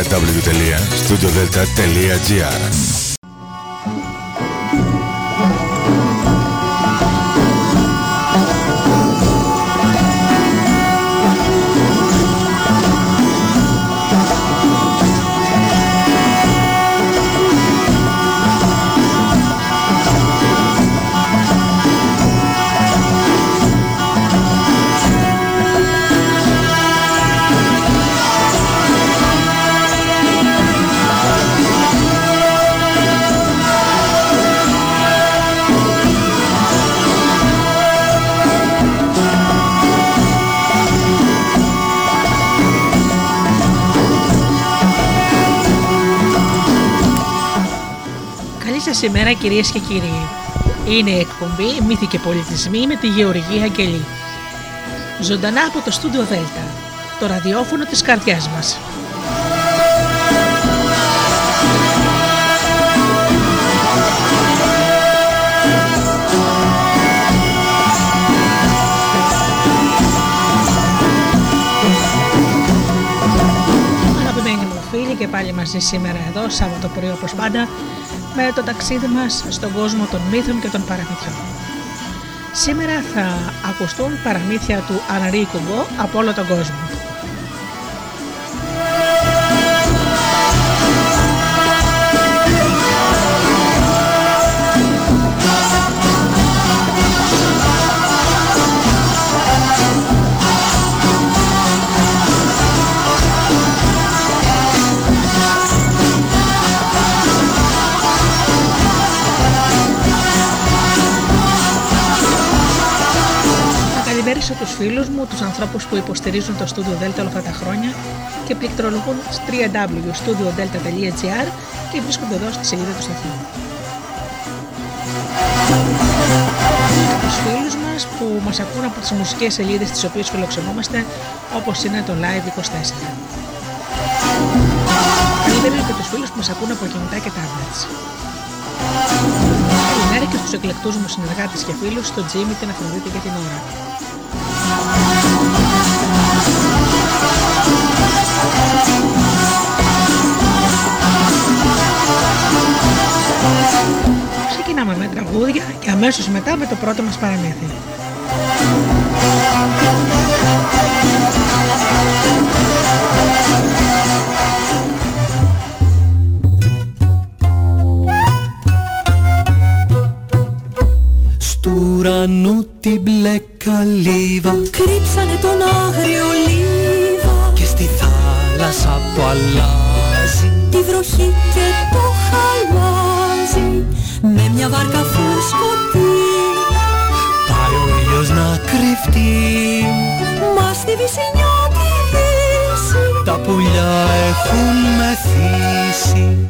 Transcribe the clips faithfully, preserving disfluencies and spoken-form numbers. double-u double-u double-u τελεία studio delta τελεία τζι άρ. Σήμερα, κυρίες και κύριοι, είναι η εκπομπή Μύθοι και Πολιτισμοί με τη Γεωργία Κελή. Ζωντανά από το Στούντιο Δέλτα, το ραδιόφωνο της καρδιάς μας. Αγαπημένοι μου φίλοι, και πάλι μαζί σήμερα εδώ, Σάββατο πρωί όπως πάντα, με το ταξίδι μας στον κόσμο των μύθων και των παραμύθιων. Σήμερα θα ακουστούν παραμύθια του Ανρί Κουγκώ από όλο τον κόσμο. Τους φίλους μου, τους ανθρώπους που υποστηρίζουν το Studio Delta όλα αυτά τα χρόνια και πληκτρολογούν στο double-u double-u double-u τελεία studio delta τελεία τζι άρ και βρίσκονται εδώ στη σελίδα του σταθμού. Τους φίλους μας που μας ακούν από τις μουσικές σελίδες τις οποίες φιλοξενούμαστε, όπως είναι το Live είκοσι τέσσερα. Καλημέρα και τους φίλους που μας ακούν από κινητά και tablets. Καλημέρα και στους εκλεκτούς μου συνεργάτες και φίλους, στο Τζίμι, την Αφροδίτη και την Ώρα. Ξεκινάμε με τραγούδια και αμέσως μετά με το πρώτο μας παραμύθι. Στου ουρανού την μπλε καλύβα κρύψανε τον άγριο λίβα και στη θάλασσα που αλλάζει τη βροχή και το χαλάζει με μια βάρκα φουσκωτή πάει ο ήλιος να κρυφτεί. Μα στη βυσσινιά τη δύση τα πουλιά έχουν μεθύσει.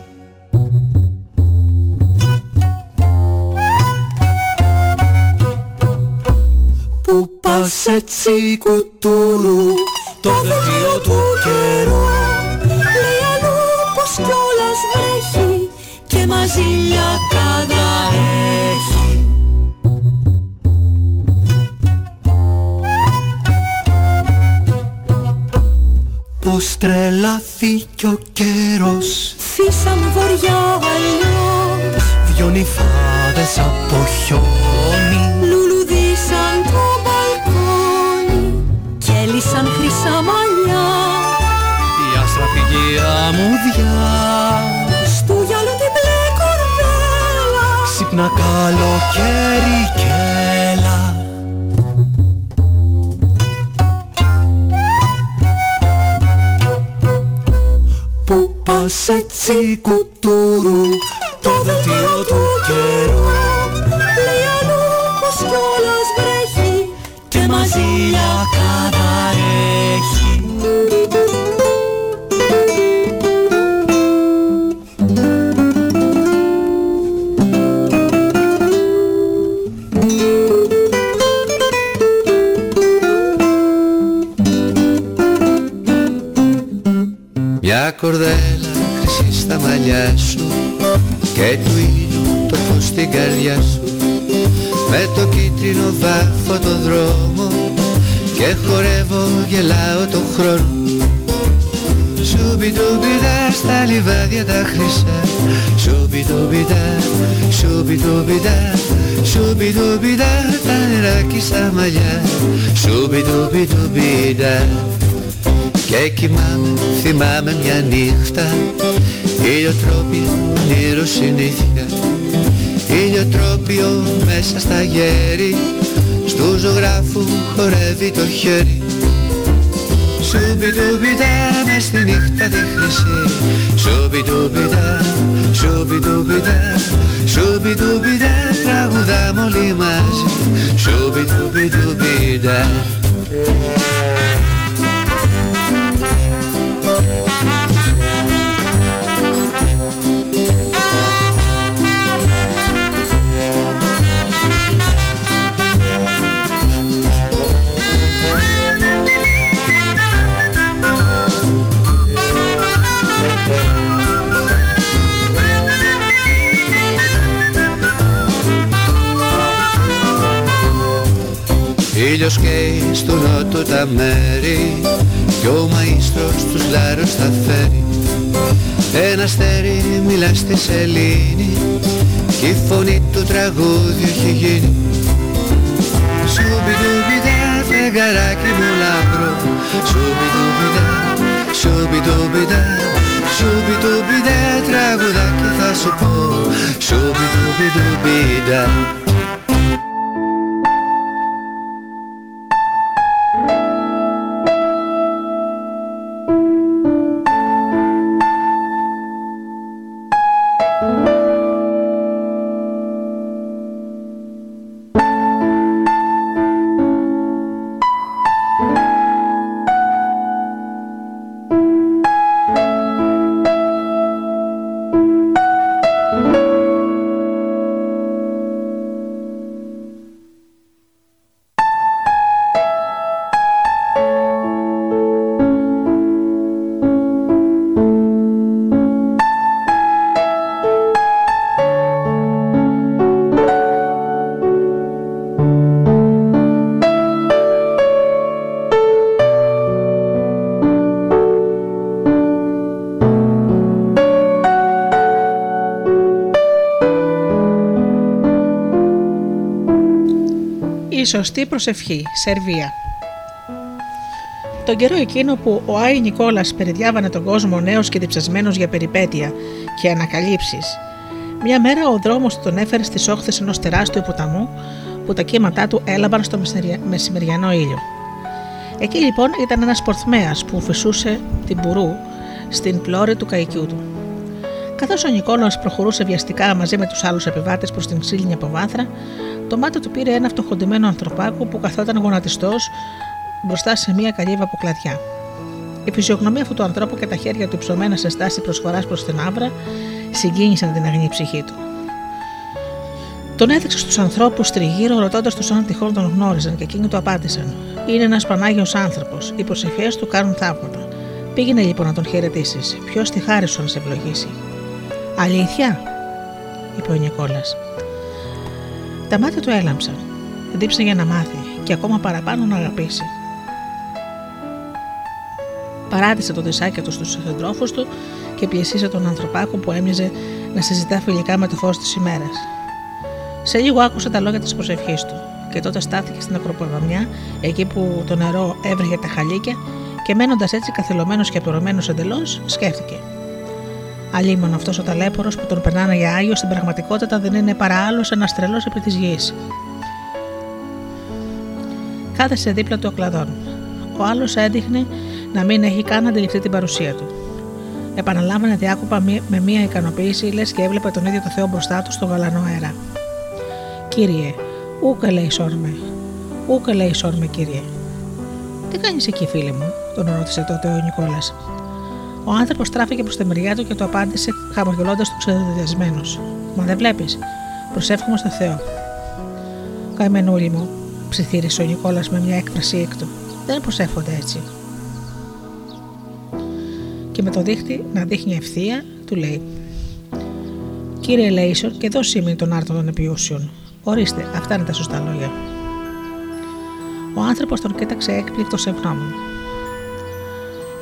Σε τσικουτούρου το δελτίο του καιρού λέει αλλού πως κιόλας βρέχει και μαζί λιακάδα έχει. Πως τρελάθηκε ο καιρός φύσαν βοριά αλλιώς δυο νυφάδες από χιόνι λουλουδίσαν το σαν χρυσά μαλλιά η αστραπηγία μουδιά στου γυαλού την μπλε κορδέλα ξύπνα καλοκαίρι κέλα. Που πας έτσι κουτούρου το δελτίο του καιρού λέει αλλού πως κιόλας βρέχει και μαζί λιακάδα. Μια κορδέλα χρυσή στα μαλλιά σου και του ήλιου το φως στην καρδιά σου με το κίτρινο βάφω τον δρόμο και χορεύω, γελάω τον χρόνο. Ζουμπι ντουμπι δα στα λιβάδια τα χρυσά. Σουπιτουπιτά, σουπιτουπιτά, σουπιτουπιτά, τα νεράκι στα μαλλιά. Σουπιτουπιτουπιτά. Και κοιμάμαι, θυμάμαι μια νύχτα, ηλιοτρόπιο όνειρο συνήθεια, ηλιοτρόπιο μέσα στα γέρη, στου ζωγράφου χορεύει το χέρι. Σουπιτουπιτά μες στη νύχτα τη χρυσή. Σουπιτουπιτά, σουπιτουπιτά, σουπιτουπιτά, τραγουδάμε όλοι μαζί. Σουπιτουπιτουπιτά. Ήλιος καίει στο νότο τα μέρη κι ο μαΐστρος τους λάρους τα φέρει. Ένα αστέρι μιλά στη σελήνη κι η φωνή του τραγούδιου έχει γίνει. Σουπιτουπιτά, φεγγαράκι μου λαμπρό. Σουπιτουπιτά, σουπιτουπιτά, σουπιτουπιτά, τραγουδάκι θα σου πω. Σουπιτουπιτουπιτά. Η σωστή προσευχή, Σερβία. Τον καιρό εκείνο που ο Άι Νικόλας περιδιάβανε τον κόσμο νέος και διψασμένος για περιπέτεια και ανακαλύψεις, μια μέρα ο δρόμος τον έφερε στις όχθες ενός τεράστιου ποταμού που τα κύματά του έλαμπαν στο μεσημεριανό ήλιο. Εκεί λοιπόν ήταν ένας πορθμέας που φυσούσε την πουρού στην πλώρη του καϊκιού του. Καθώς ο Νικόλαος προχωρούσε βιαστικά μαζί με τους άλλους επιβάτες προς την ξύλινη αποβάθρα, το μάτι του πήρε ένα φτωχοντυμένο ανθρωπάκο που καθόταν γονατιστός μπροστά σε μια καλύβα από κλαδιά. Η φυσιογνωμία αυτού του ανθρώπου και τα χέρια του υψωμένα σε στάση προσφοράς προς την άβρα συγκίνησαν την αγνή ψυχή του. Τον έδειξε στους ανθρώπους τριγύρω, ρωτώντας τους αν τυχόν τον γνώριζαν, και εκείνοι του απάντησαν: «Είναι ένας Πανάγιος άνθρωπος. Οι προσευχές του κάνουν θαύματα. Πήγαινε λοιπόν να τον χαιρετήσεις. Ποιος τη χάρη σου να σε ευλογήσει». «Αλήθεια», είπε ο Νικόλας. Τα μάτια του έλαμψαν, δίψαν για να μάθει και ακόμα παραπάνω να αγαπήσει. Παράτησε το δισάκι του στους συντρόφους του και πλησίασε τον ανθρωπάκο που έμοιαζε να συζητά φιλικά με το φως της ημέρας. Σε λίγο άκουσε τα λόγια της προσευχής του και τότε στάθηκε στην ακροπολαμιά, εκεί που το νερό έβρεχε τα χαλίκια, και μένοντας έτσι καθυλωμένος και απορρομένος εντελώς, σκέφτηκε: «Αλίμονο, αυτός ο ταλέπορος που τον περνάνε για Άγιο στην πραγματικότητα δεν είναι παρά άλλος ένας τρελός επί της γης». Κάθεσε δίπλα του ο κλαδόν. Ο άλλος έδειχνε να μην έχει καν αντιληφθεί την παρουσία του. Επαναλάμβανε διάκοπα με μία ικανοποίηση, λες και έβλεπε τον ίδιο το Θεό μπροστά του στον γαλανό αέρα. «Κύριε, ούκα λέει σόρμε, ούκα λέει σόρμε, κύριε». «Τι κάνεις εκεί, φίλε μου?» τον ρώτησε τότε ο Νικόλας. Ο άνθρωπος στράφηκε προς τη μεριά του και του απάντησε, χαμογελώντας του ξεδιασμένος: «Μα δεν βλέπεις, προσεύχομαι στο Θεό». «Καημενούλη μου», ψιθύρισε ο Νικόλας με μια έκφραση έκτου, «δεν προσεύχονται έτσι». Και με το δείχτη να δείχνει ευθεία, του λέει: «Κύριε Λέισορ, και εδώ σήμαινε τον άρτον των επιούσιων. Ορίστε, αυτά είναι τα σωστά λόγια». Ο άνθρωπος τον κοίταξε έκπληκτος ευγνώμων.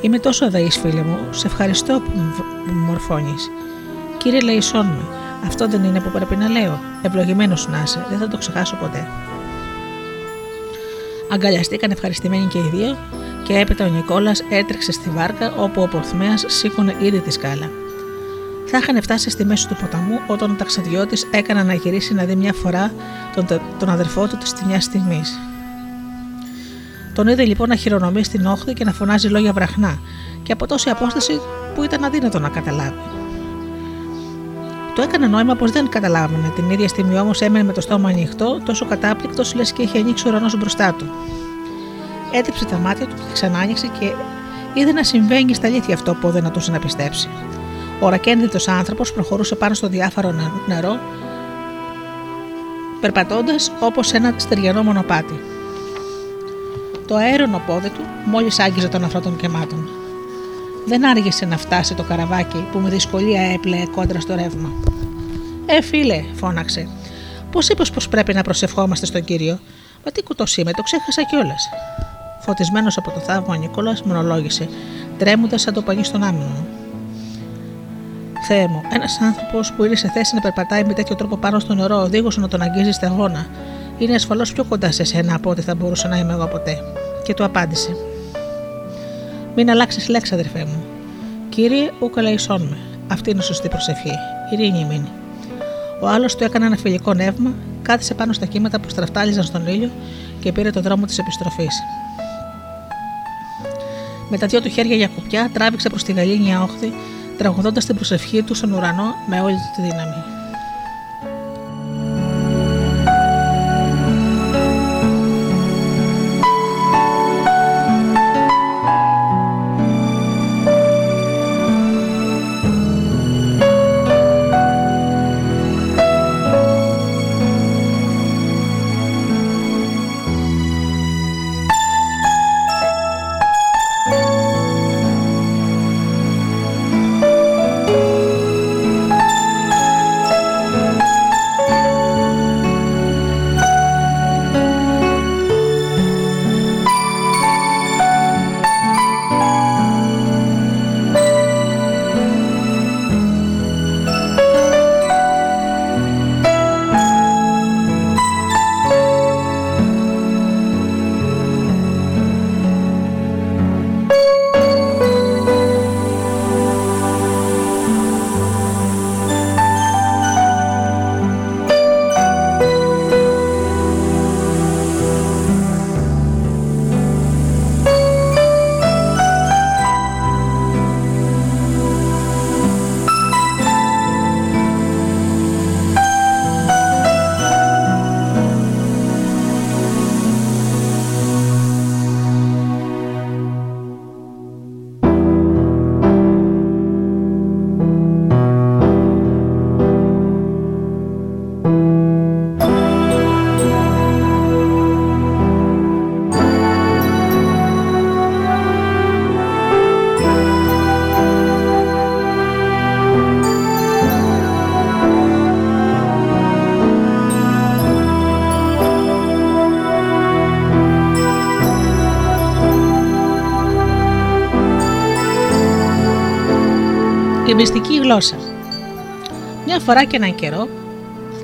Είμαι τόσο δαής, φίλε μου, σε ευχαριστώ που μου μορφώνεις. Κύριε Λαϊσόν μου, αυτό δεν είναι που πρέπει να λέω. Ευλογημένος να είσαι, δεν θα το ξεχάσω ποτέ. Αγκαλιαστήκαν ευχαριστημένοι και οι δύο, και έπειτα ο Νικόλας έτρεξε στη βάρκα όπου ο Πορθμέας σήκωνε ήδη τη σκάλα. Θα είχαν φτάσει στη μέση του ποταμού όταν ο ταξιδιώτης έκανε να γυρίσει να δει μια φορά τον, τον αδερφό του τη μια στιγμή. Τον είδε λοιπόν να χειρονομεί στην όχθη και να φωνάζει λόγια βραχνά, και από τόση απόσταση που ήταν αδύνατο να καταλάβει. Το έκανε νόημα πως δεν καταλάβαινε, την ίδια στιγμή όμως έμενε με το στόμα ανοιχτό, τόσο κατάπληκτος λες και είχε ανοίξει ο ουρανός μπροστά του. Έτριψε τα μάτια του και ξανά άνοιξε και είδε να συμβαίνει στα αλήθεια αυτό που δεν ατούσε να πιστέψει. Ο ρακένδυτος άνθρωπος προχωρούσε πάνω στο διάφαρο νερό, περπατώντας όπως ένα στεριανό μονοπάτι. Το αέρονο πόδι του μόλις άγγιζε τον αφρό των κεμάτων. Δεν άργησε να φτάσει το καραβάκι που με δυσκολία έπλεε κόντρα στο ρεύμα. «Ε, φίλε», φώναξε, «πώς είπες πως πρέπει να προσευχόμαστε στον Κύριο? Μα τι κουτός είμαι, το ξέχασα κιόλας». Φωτισμένος από το θαύμα, ο Νικόλας μονολόγησε, τρέμοντας σαν το πανί στον άμυνο. «Θεέ μου, ένας άνθρωπος που είναι σε θέση να περπατάει με τέτοιο τρόπο πάνω στο νερό, οδήγωσε να τον αγγίζει σταγόνα. Είναι ασφαλώς πιο κοντά σε σένα από ό,τι θα μπορούσα να είμαι εγώ ποτέ». Και του απάντησε: «Μην αλλάξει λέξη, αδερφέ μου. Κύριε, ου καλαϊσόν με. Αυτή είναι σωστή προσευχή. Ειρήνη μείνει». Ο άλλος του έκανε ένα φιλικό νεύμα, κάθισε πάνω στα κύματα που στραφτάλιζαν στον ήλιο και πήρε τον δρόμο της επιστροφής. Με τα δυο του χέρια για κουπιά, τράβηξε προς τη γαλήνια όχθη, τραγουδώντας την προσευχή του στον ουρανό με όλη τη δύναμη. Η μυστική γλώσσα. Μια φορά και έναν καιρό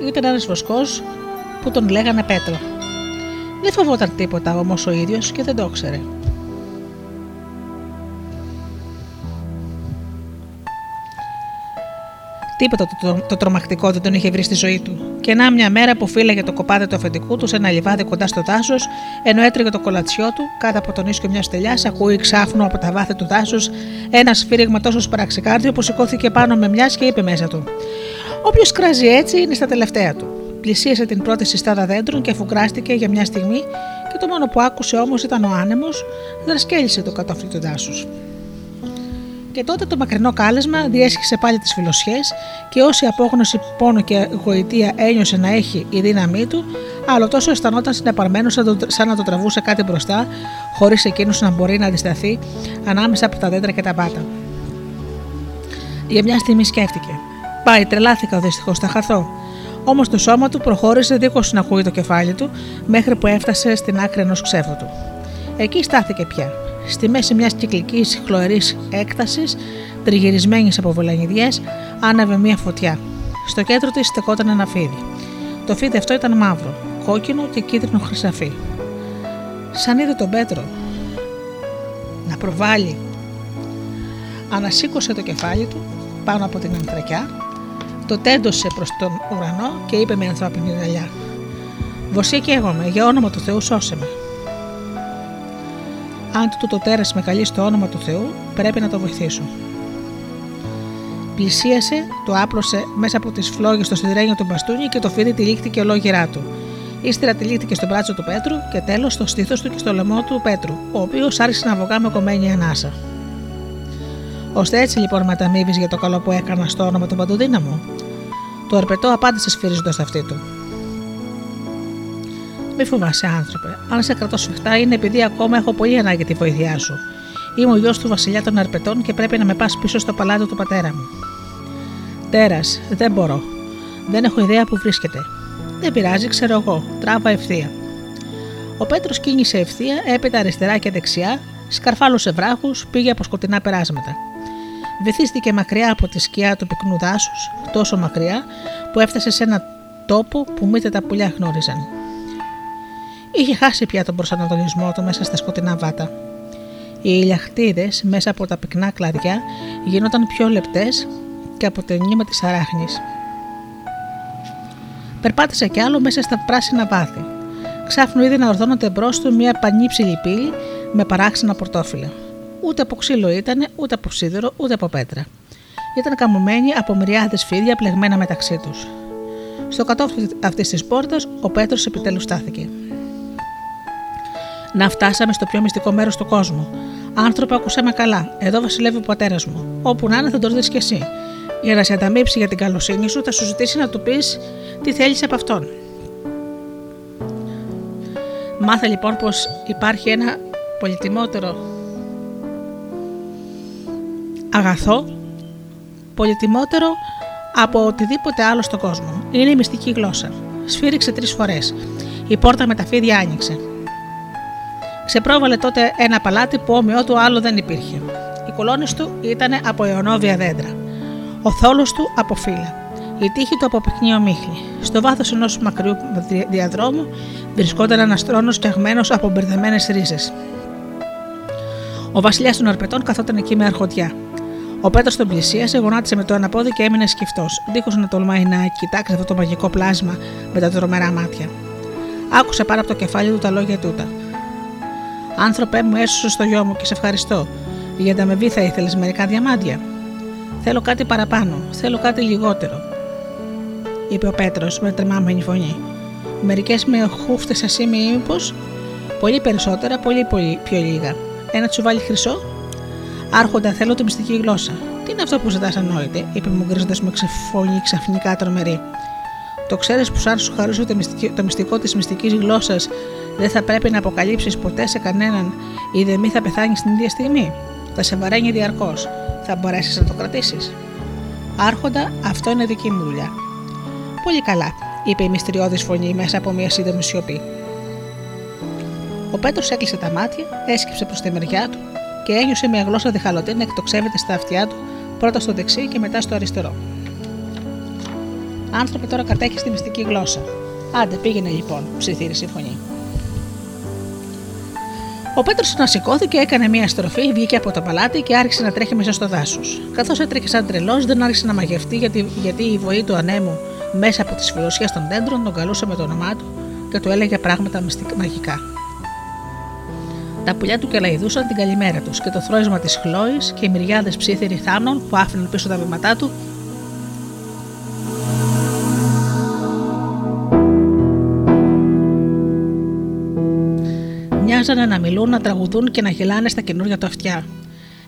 ήταν ένας βοσκός που τον λέγανε Πέτρο. Δεν φοβόταν τίποτα όμως ο ίδιος και δεν το ήξερε. Τίποτα το, το, το τρομακτικό δεν τον είχε βρει στη ζωή του. Και να μια μέρα που φύλαγε το κοπάδι του αφεντικού του σε ένα λιβάδι κοντά στο δάσος, ενώ έτριγε το κολατσιό του, κάτω από τον ίσκιο μιας τελιάς, ακούει ξάφνου από τα βάθη του δάσους ένα σφύριγμα τόσο σπαραξικάρδιο που σηκώθηκε πάνω με μιας και είπε μέσα του: «Όποιος κράζει έτσι είναι στα τελευταία του». Πλησίασε την πρώτη συστάδα δέντρων και φουγκράστηκε για μια στιγμή, και το μόνο που άκουσε όμως ήταν ο άνεμος, δρασκέλισε το κατόφλι του δάσους. Και τότε το μακρινό κάλεσμα διέσχισε πάλι τις φιλοσιές, και όση απόγνωση, πόνο και γοητεία ένιωσε να έχει η δύναμή του, άλλο τόσο αισθανόταν συνεπαρμένο σαν να το τραβούσε κάτι μπροστά, χωρίς εκείνος να μπορεί να αντισταθεί ανάμεσα από τα δέντρα και τα πάτα. Για μια στιγμή σκέφτηκε: «Πάει, τρελάθηκα, δυστυχώς θα χαθώ». Όμως το σώμα του προχώρησε δίχως να ακούει το κεφάλι του, μέχρι που έφτασε στην άκρη ενός ξέφωτου. Εκεί στάθηκε πια. στη μέση μιας κυκλικής χλωερής έκτασης, τριγυρισμένης από βολανιδιές, άναβε μια φωτιά. Στο κέντρο της στεκόταν ένα φίδι. Το φίδι αυτό ήταν μαύρο, κόκκινο και κίτρινο χρυσαφί. Σαν είδε τον Πέτρο να προβάλλει, ανασήκωσε το κεφάλι του πάνω από την ανθρακιά, το τέντωσε προς τον ουρανό και είπε με ανθρώπινη ραλιά: «Βοσί καίγομαι, για όνομα του Θεού σώσε με». Αν του το τέρας με καλεί στο όνομα του Θεού, πρέπει να το βοηθήσω. Πλησίασε, το άπλωσε μέσα από τις φλόγες στο σιδερένιο του μπαστούνι και το φίδι τυλίχτηκε ολόγυρά του. Ύστερα τυλίχτηκε στο μπράτσο του Πέτρου και τέλος στο στήθος του και στο λαιμό του Πέτρου, ο οποίος άρχισε να βογά με κομμένη ανάσα. «Ώστε έτσι λοιπόν ματαμίβεις για το καλό που έκανα στο όνομα του Παντοδύναμου?» Το αρπετό απάντησε σφυρίζοντας το αυτί του: «Μη φοβάσαι, άνθρωπε. Αν σε κρατώ σφιχτά είναι επειδή ακόμα έχω πολύ ανάγκη τη βοήθειά σου. Είμαι ο γιος του βασιλιά των Αρπετών και πρέπει να με πας πίσω στο παλάτι του πατέρα μου». «Τέρας, δεν μπορώ. Δεν έχω ιδέα που βρίσκεται». «Δεν πειράζει, ξέρω εγώ. Τράβα ευθεία». Ο Πέτρος κίνησε ευθεία, έπειτα αριστερά και δεξιά, σκαρφάλωσε βράχους, πήγε από σκοτεινά περάσματα. Βυθίστηκε μακριά από τη σκιά του πυκνού δάσους, τόσο μακριά που έφτασε σε ένα τόπο που μήτε τα πουλιά γνώριζαν. Είχε χάσει πια τον προσανατολισμό του μέσα στα σκοτεινά βάτα. Οι ηλιαχτίδες μέσα από τα πυκνά κλαδιά γινόταν πιο λεπτές και από το νήμα της αράχνης. Περπάτησε κι άλλο μέσα στα πράσινα βάθη. Ξάφνου είδε να ορθώνεται μπρος του μια πανύψηλη πύλη με παράξενα πορτόφυλλα. Ούτε από ξύλο ήταν, ούτε από σίδερο, ούτε από πέτρα. Ήταν καμωμένη από μυριάδες φίδια πλεγμένα μεταξύ τους. Στο κατώφλι αυτής της πόρτας ο Πέτρος επιτέλους στάθηκε. «Να φτάσαμε στο πιο μυστικό μέρος του κόσμου. Άνθρωπε, άκουσέ με καλά. Εδώ βασιλεύει ο πατέρας μου. Όπου να είναι, θα τον δεις κι εσύ. Για να σε ανταμείψει για την καλοσύνη σου, θα σου ζητήσει να του πεις τι θέλεις από αυτόν. Μάθε λοιπόν πως υπάρχει ένα πολυτιμότερο αγαθό, πολυτιμότερο από οτιδήποτε άλλο στον κόσμο. Είναι η μυστική γλώσσα». Σφύριξε τρεις φορές. Η πόρτα με τα φίδια άνοιξε. Ξεπρόβαλε τότε ένα παλάτι που όμοιό του άλλο δεν υπήρχε. Οι κολόνες του ήταν από αιωνόβια δέντρα. Ο θόλος του από φύλλα. Η τύχη του από πυκνή ομίχλη. Στο βάθος ενός μακριού διαδρόμου βρισκόταν ένας θρόνος φτιαγμένος από μπερδεμένες ρίζες. Ο βασιλιάς των Αρπετών καθόταν εκεί με αρχοντιά. Ο Πέτρος τον πλησίασε, γονάτισε με το ένα πόδι και έμεινε σκυφτός, δίχως να τολμάει να κοιτάξει αυτό το μαγικό πλάσμα με τα τρομερά μάτια. Άκουσε πάνω από το κεφάλι του τα λόγια τούτα: «Άνθρωπε μου, έσωσες το γιο μου και σε ευχαριστώ. Για τα μεβή θα ήθελες μερικά διαμάντια?» «Θέλω κάτι παραπάνω, θέλω κάτι λιγότερο», είπε ο Πέτρος με τρεμάμενη φωνή. «Μερικές με χούφτες ασύ μη μήπως?» «Πολύ περισσότερα, πολύ, πολύ πιο λίγα. Ένα τσουβάλι χρυσό?» «Άρχοντα, θέλω τη μυστική γλώσσα». «Τι είναι αυτό που ζητάς, ανόητη?» είπε μου γκρίζοντας με ξεφωνή ξαφνικά τρομερή. «Το ξέρεις που σαν σου χαρίσω το μυστικό, το μυστικό της μυστικής γλώσσας δεν θα πρέπει να αποκαλύψεις ποτέ σε κανέναν, ή δε μη θα πεθάνεις την ίδια στιγμή? Θα σε βαραίνει διαρκώς. Θα μπορέσεις να το κρατήσεις?» «Άρχοντα, αυτό είναι δική μου δουλειά». «Πολύ καλά», είπε η μυστηριώδης φωνή μέσα από μια σύντομη σιωπή. Ο Πέτρος έκλεισε τα μάτια, έσκυψε προς τη μεριά του και ένιωσε μια γλώσσα διχαλωτή να εκτοξεύεται στα αυτιά του, πρώτα στο δεξί και μετά στο αριστερό. «Άνθρωπε, τώρα κατέχεις τη μυστική γλώσσα. Άντε, πήγαινε λοιπόν», ψιθύρισε η φωνή. Ο Πέτρος ανασηκώθηκε, έκανε μία στροφή, βγήκε από το παλάτι και άρχισε να τρέχει μέσα στο δάσος. Καθώς έτρεχε σαν τρελός, δεν άρχισε να μαγευτεί γιατί, γιατί η βοή του ανέμου μέσα από τις φιλοσιές των δέντρων τον καλούσε με το όνομά του και του έλεγε πράγματα μαγικά. Τα πουλιά του κελαϊδούσαν την καλημέρα τους και το θρώισμα της χλώης και οι μυριάδες ψίθυροι θάμνων που άφηναν πίσω τα βήματά του να μιλούν, να τραγουδούν και να γελάνε στα καινούργια του αυτιά.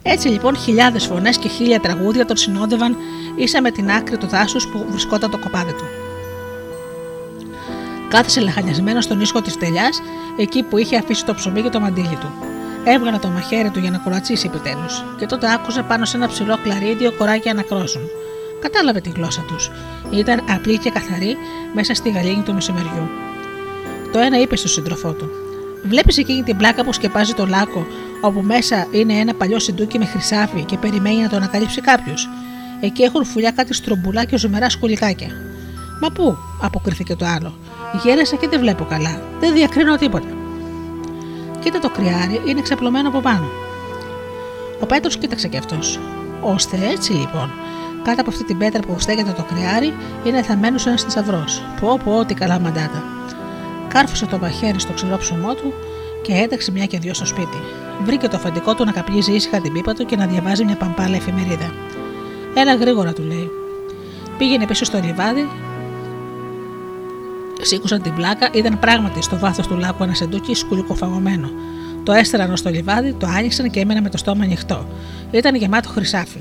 Έτσι λοιπόν χιλιάδες φωνές και χίλια τραγούδια τον συνόδευαν ίσα με την άκρη του δάσους που βρισκόταν το κοπάδι του. Κάθισε λαχανιασμένο στον ίσχο της τελιάς, εκεί που είχε αφήσει το ψωμί και το μαντίλι του. Έβγαλε το μαχαίρι του για να κουρατσίσει επιτέλους, και τότε άκουσε πάνω σε ένα ψηλό κλαρί δύο κοράκια να κρόσουν. Κατάλαβε τη γλώσσα τους. Ήταν απλή και καθαρή μέσα στη γαλήνη του μεσημεριού. Το ένα είπε στον σύντροφό του: «Βλέπεις εκείνη την πλάκα που σκεπάζει το λάκκο όπου μέσα είναι ένα παλιό συντούκι με χρυσάφι και περιμένει να το ανακαλύψει κάποιος. Εκεί έχουν φουλιά κάτι στρομπουλά και ζουμερά σκουλικάκια. Μα πού, αποκρίθηκε το άλλο. Γέρασα και δεν βλέπω καλά. Δεν διακρίνω τίποτα. Κοίτα το κρυάρι, είναι ξαπλωμένο από πάνω. Ο Πέτρος κοίταξε κι αυτός. Ώστε έτσι λοιπόν, κάτω από αυτή την πέτρα που στέκεται το κρυάρι, είναι θαμμένος ένας θησαυρός. Πω, πω, τι καλά μαντάτα. Κάρφωσε το μαχαίρι στο ξηρό ψωμό του και έταξε μια και δυο στο σπίτι. Βρήκε το αφεντικό του να καπνίζει ήσυχα την πίπα του και να διαβάζει μια παμπάλα εφημερίδα. Έλα γρήγορα, του λέει. Πήγαινε πίσω στο λιβάδι, σήκουσαν την πλάκα, ήταν πράγματι στο βάθος του λάκου ένα σεντούκι σκουλικοφαγωμένο. Το έστραναν στο λιβάδι, το άνοιξαν και έμενα με το στόμα ανοιχτό. Ήταν γεμάτο χρυσάφι.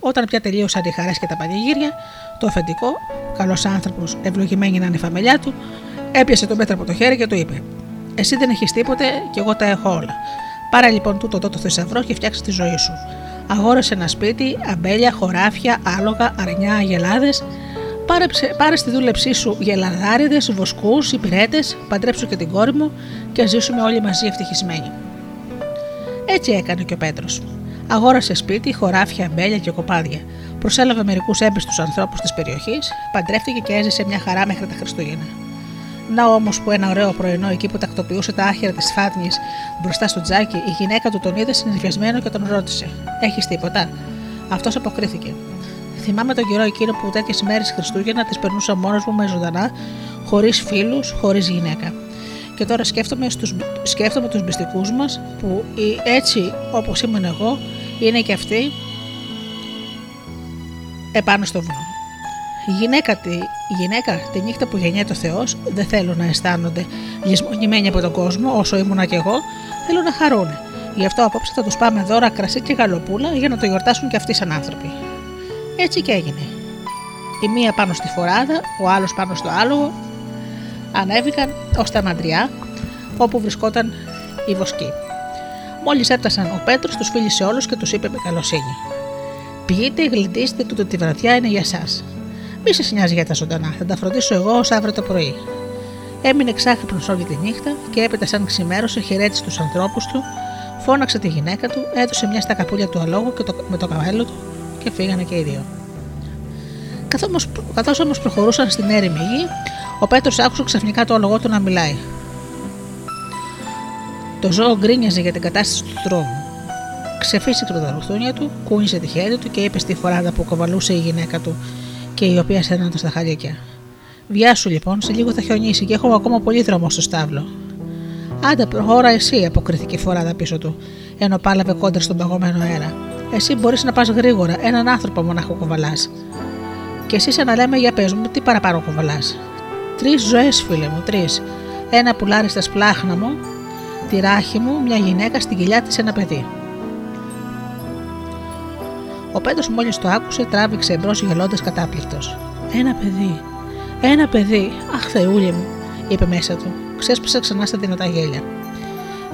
Όταν πια τελείωσαν οι χαρές και τα πανηγύρια, το αφεντικό, καλός άνθρωπος, ευλογημένη να είναι η φαμελιά του, έπιασε τον Πέτρο από το χέρι και του είπε: Εσύ δεν έχεις τίποτε και εγώ τα έχω όλα. Πάρε λοιπόν τούτο το θησαυρό και φτιάξε τη ζωή σου. Αγόρασε ένα σπίτι, αμπέλια, χωράφια, άλογα, αρνιά, αγελάδες. Πάρε, πάρε στη δούλεψή σου γελαδάριδες, βοσκούς, υπηρέτες, παντρέψου και την κόρη μου και ζήσουμε όλοι μαζί ευτυχισμένοι. Έτσι έκανε και ο Πέτρος. Αγόρασε σπίτι, χωράφια, αμπέλια και κοπάδια. Προσέλαβε μερικούς έμπιστους ανθρώπους της περιοχής, παντρεύτηκε και έζησε μια χαρά μέχρι τα Χριστούγεννα. Να όμως που ένα ωραίο πρωινό, εκεί που τακτοποιούσε τα άχυρα της φάτνης μπροστά στο τζάκι, η γυναίκα του τον είδε συνεφιασμένο και τον ρώτησε: Έχεις τίποτα? Αυτός αποκρίθηκε: Θυμάμαι τον καιρό εκείνο που τέτοιες μέρες Χριστούγεννα τις περνούσα μόνος μου με ζωντανά, χωρίς φίλους, χωρίς γυναίκα. Και τώρα σκέφτομαι, στους, σκέφτομαι τους μυστικούς μας, που έτσι όπως ήμουν εγώ, είναι και αυτοί επάνω στο βουνό. Η γυναίκα, τη, η γυναίκα τη νύχτα που γεννιέται ο Θεός, δεν θέλω να αισθάνονται γυσμονημένοι από τον κόσμο όσο ήμουνα κι εγώ, θέλω να χαρούνε. Γι' αυτό απόψε θα τους πάμε δώρα, κρασί και γαλοπούλα για να το γιορτάσουν κι αυτοί σαν άνθρωποι. Έτσι και έγινε. Η μία πάνω στη φοράδα, ο άλλος πάνω στο άλογο, ανέβηκαν ως τα μαντριά όπου βρισκόταν η βοσκή. Μόλις έφτασαν, ο Πέτρος τους φίλησε όλους και τους είπε με καλοσύνη: Πηγείτε, γλυντήστε, τούτο τη βραδιά είναι για σας. Μη σας νοιάζει για τα ζωντανά, θα τα φροντίσω εγώ ως αύριο το πρωί. Έμεινε ξάχρυπνος όλη τη νύχτα και έπειτα, σαν ξημέρωσε, χαιρέτησε τους ανθρώπους του, φώναξε τη γυναίκα του, έδωσε μια στα καπούλια του αλόγου και το, με το καβέλο του και φύγανε και οι δύο. Καθώς όμως προχωρούσαν στην έρημη γη, ο Πέτρος άκουσε ξαφνικά το αλογό του να μιλάει. Το ζώο γκρίνιαζε για την κατάσταση του τρόμου. Ξεφύσιξε τα ρουθούνια του, κούνησε τη χέρι του και είπε στη φοράδα που κοβαλούσε η γυναίκα του και η οποία σέρνονταν στα χαλίκια: Βιάσου λοιπόν, σε λίγο θα χιονίσει και έχω ακόμα πολύ δρόμο στο στάβλο. Άντε, προχώρα εσύ, αποκρίθηκε η φοράδα πίσω του, ενώ πάλαβε κόντρα στον παγωμένο αέρα. Εσύ μπορείς να πας γρήγορα, έναν άνθρωπο μονάχο κοβαλάς. Και εσύ, σαν να λέμε, για πες μου, τι παραπάνω κοβαλάς? Τρεις ζωές, φίλε μου, τρεις. Ένα πουλάρι στα σπλάχνα μου, τη ράχη μου, μια γυναίκα, στην κοιλιά της ένα παιδί. Ο Πέτρος μόλις το άκουσε, τράβηξε εμπρός γελώντας κατάπληκτος. Ένα παιδί, ένα παιδί, αχ Θεούλη μου, είπε μέσα του. Ξέσπασε ξανά στα δυνατά γέλια.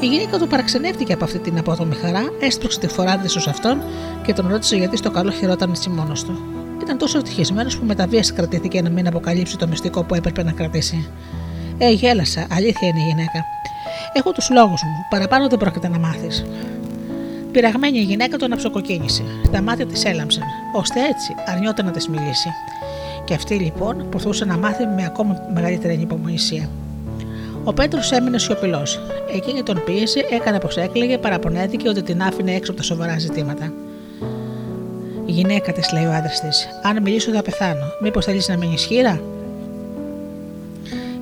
Η γυναίκα του παραξενεύτηκε από αυτή την απότομη χαρά, έστρωξε τη φορά τη στους αυτόν και τον ρώτησε γιατί στο καλό χειρόταν έτσι μόνος του. Ήταν τόσο ευτυχισμένος που με τα βίας κρατήθηκε να μην αποκαλύψει το μυστικό που έπρεπε να κρατήσει. Ε, γέλασα, αλήθεια είναι η γυναίκα. Έχω τους λόγους μου, παραπάνω δεν πρόκειται να μάθεις. Πειραγμένη η γυναίκα τον αψοκοκίνησε. Τα μάτια της έλαμψαν, ώστε έτσι αρνιόταν να της μιλήσει. Και αυτή λοιπόν προσπαθούσε να μάθει με ακόμα μεγαλύτερη ανυπομονησία. Ο Πέτρος έμεινε σιωπηλός. Εκείνη τον πίεσε, έκανε πως έκλαιγε, παραπονέθηκε ότι την άφηνε έξω από τα σοβαρά ζητήματα. Η γυναίκα της, λέει ο άντρας της, αν μιλήσω θα πεθάνω. Μήπως θέλεις να μείνεις χείρα?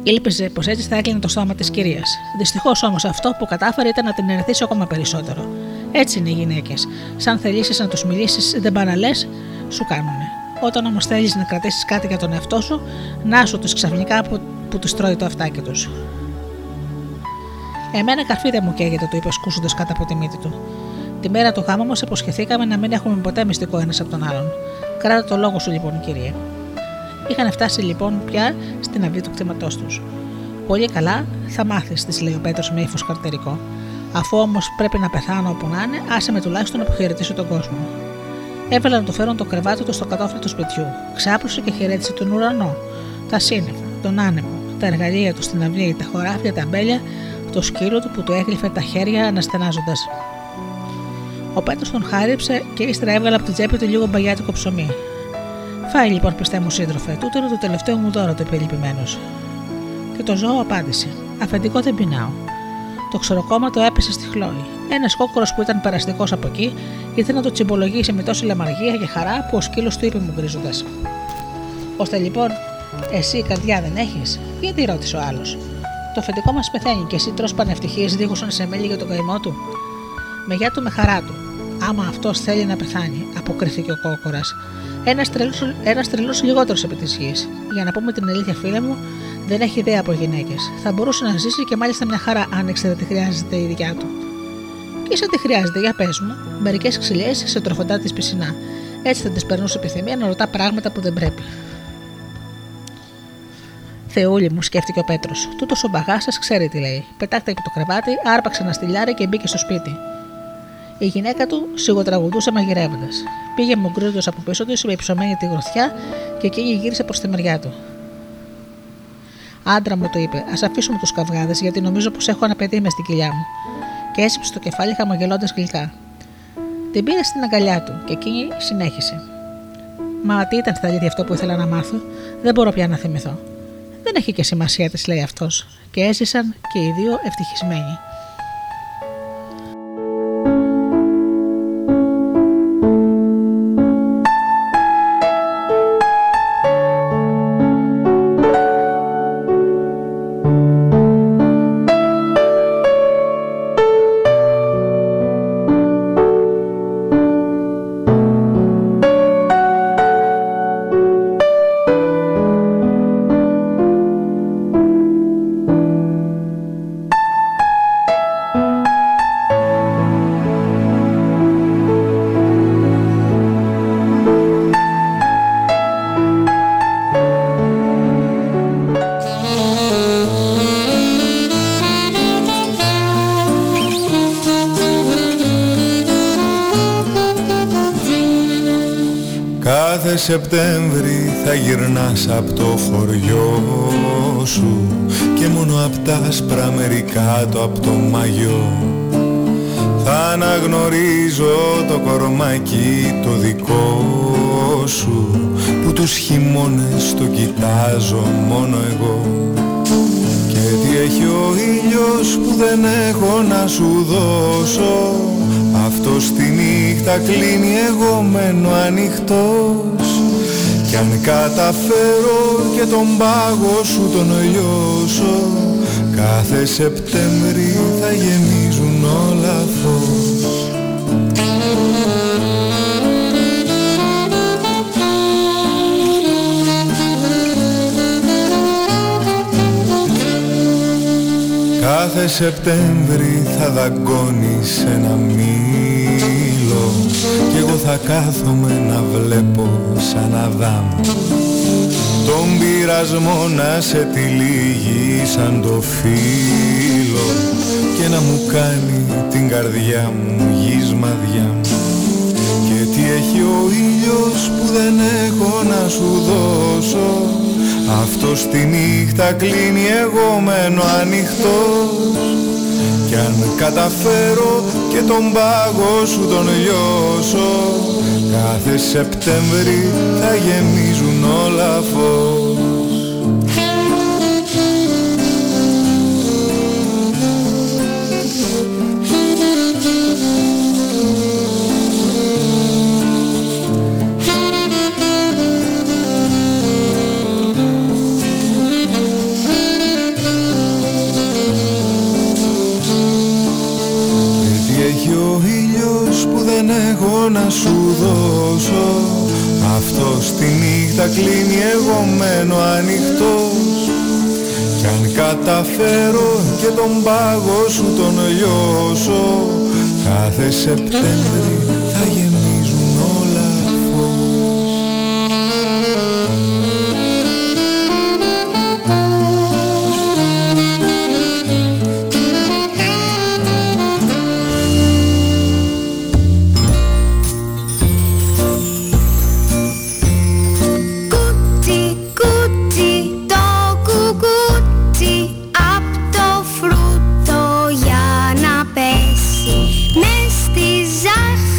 Ήλπιζε πως έτσι θα έκλεινε το στόμα της κυρίας. Δυστυχώς όμως αυτό που κατάφερε ήταν να την ενερθίσει ακόμα περισσότερο. Έτσι είναι οι γυναίκες. Σαν θελήσεις να τους μιλήσεις, δεν πάνε να λες, σου κάνουνε. Όταν όμως θέλεις να κρατήσεις κάτι για τον εαυτό σου, να σου τους ξαφνικά που, που τους τρώει το αυτάκι τους. Εμένα καρφί δεν μου καίγεται, του είπε σκούσοντας κάτω από τη μύτη του. Τη μέρα του γάμου μας υποσχεθήκαμε να μην έχουμε ποτέ μυστικό ένας από τον άλλον. Κράτα το λόγο σου λοιπόν, κύριε. Είχαν φτάσει λοιπόν πια στην αυλή του κτήματός τους. Πολύ καλά, θα μάθεις, της λέει ο Πέτρος με ύφος καρτερικό. Αφού όμως πρέπει να πεθάνω όπου να είναι, άσε με τουλάχιστον να αποχαιρετήσω τον κόσμο. Έβαλε να του φέρουν το κρεβάτι του στο κατόφλι του σπιτιού. Ξάπλωσε και χαιρέτησε τον ουρανό, τα σύννεφα, τον άνεμο, τα εργαλεία του στην αυλή, τα χωράφια, τα αμπέλια, το σκύλο του που του έγλυφε τα χέρια αναστενάζοντας. Ο Πέτρος τον χάριψε και ύστερα έβγαλε από την τσέπη του λίγο μπαγιάτικο ψωμί. Φάει λοιπόν, πιστέ μου σύντροφε, τούτο είναι το τελευταίο μου δώρο, το είπε λυπημένος. Και το ζώο απάντησε: Αφεντικό, δεν πεινάω. Το ξεροκόμματο έπεσε στη χλόη. Ένας κόκορος που ήταν περαστικός από εκεί ήθελε να το τσιμπολογήσει με τόση λαμαργία και χαρά που ο σκύλος του είπε μουγκρίζοντας: Ώστε λοιπόν, εσύ καρδιά δεν έχεις? Γιατί, ρώτησε ο άλλος. Το αφεντικό μας πεθαίνει και εσύ τρως πανευτυχίες δίχως σε μέλη για τον καημό του. Μεγιά του με χαρά του. Άμα αυτός θέλει να πεθάνει, αποκρίθηκε ο κόκορας. Ένας τρελός, ένας τρελός λιγότερος επί της γης. Για να πούμε την αλήθεια, φίλε μου, δεν έχει ιδέα από γυναίκες. Θα μπορούσε να ζήσει και μάλιστα μια χαρά, αν ήξερε τι χρειάζεται η δικιά του. Και σαν τι χρειάζεται, για πες μου, μερικές ξυλιές σε τροφοντά της πισινά. Έτσι θα της περνούσε επιθυμία να ρωτά πράγματα που δεν πρέπει. Θεούλη μου, σκέφτηκε ο Πέτρος, τούτος ο μπαγάς σας ξέρει τι λέει. Πετάχτηκε από το κρεβάτι, άρπαξε ένα στυλιάρι και μπήκε στο σπίτι. Η γυναίκα του σιγοτραγουδούσε μαγειρεύοντας. Πήγε μουγκρίζοντας από πίσω του με υψωμένη τη γροθιά και εκείνη γύρισε προς τη μεριά του. Άντρα μου, το είπε, ας αφήσουμε τους καυγάδες, γιατί νομίζω πως έχω ένα παιδί μες στην κοιλιά μου. Και έσυψε το κεφάλι χαμογελώντας γλυκά. Την πήρε στην αγκαλιά του και εκείνη συνέχισε. Μα τι ήταν στα αλήθεια αυτό που ήθελα να μάθω, δεν μπορώ πια να θυμηθώ. Δεν έχει και σημασία, της λέει αυτός, και έζησαν και οι δύο ευτυχισμένοι. Σεπτέμβρη θα γυρνάς από το χωριό σου και μόνο απ' τα άσπρα μερικά το απ' το μαγιό θα αναγνωρίζω το κορμάκι το δικό σου που τους χειμώνες το κοιτάζω μόνο εγώ. Και τι έχει ο ήλιος που δεν έχω να σου δώσω? Αυτός τη νύχτα κλείνει, εγώ μένω ανοιχτός. Κι αν καταφέρω και τον πάγο σου τον λιώσω, κάθε Σεπτέμβρη θα γεμίζουν όλα φως. Κάθε Σεπτέμβρη θα δαγκώνεις ένα μήλο κι εγώ θα κάθομαι να βλέπω σαν Αδάμ τον πειρασμό να σε τυλίγει σαν το φύλλο και να μου κάνει την καρδιά μου γυσμαδιά. Και τι έχει ο ήλιος που δεν έχω να σου δώσω? Αυτός τη νύχτα κλείνει, εγώ μένω ανοιχτός. Κι αν καταφέρω και τον πάγο σου τον λιώσω, κάθε Σεπτέμβρη θα γεμίζουν όλα φως. Να σου δώσω, αυτός τη νύχτα κλείνει, εγώ μένω ανοιχτός. Κι αν καταφέρω και τον πάγο σου τον λιώσω, κάθε Σεπτέμβρη θα γεμίζουν όλα φως. Απ' το φρούτο για να πέσει μες στη ζάχαρη.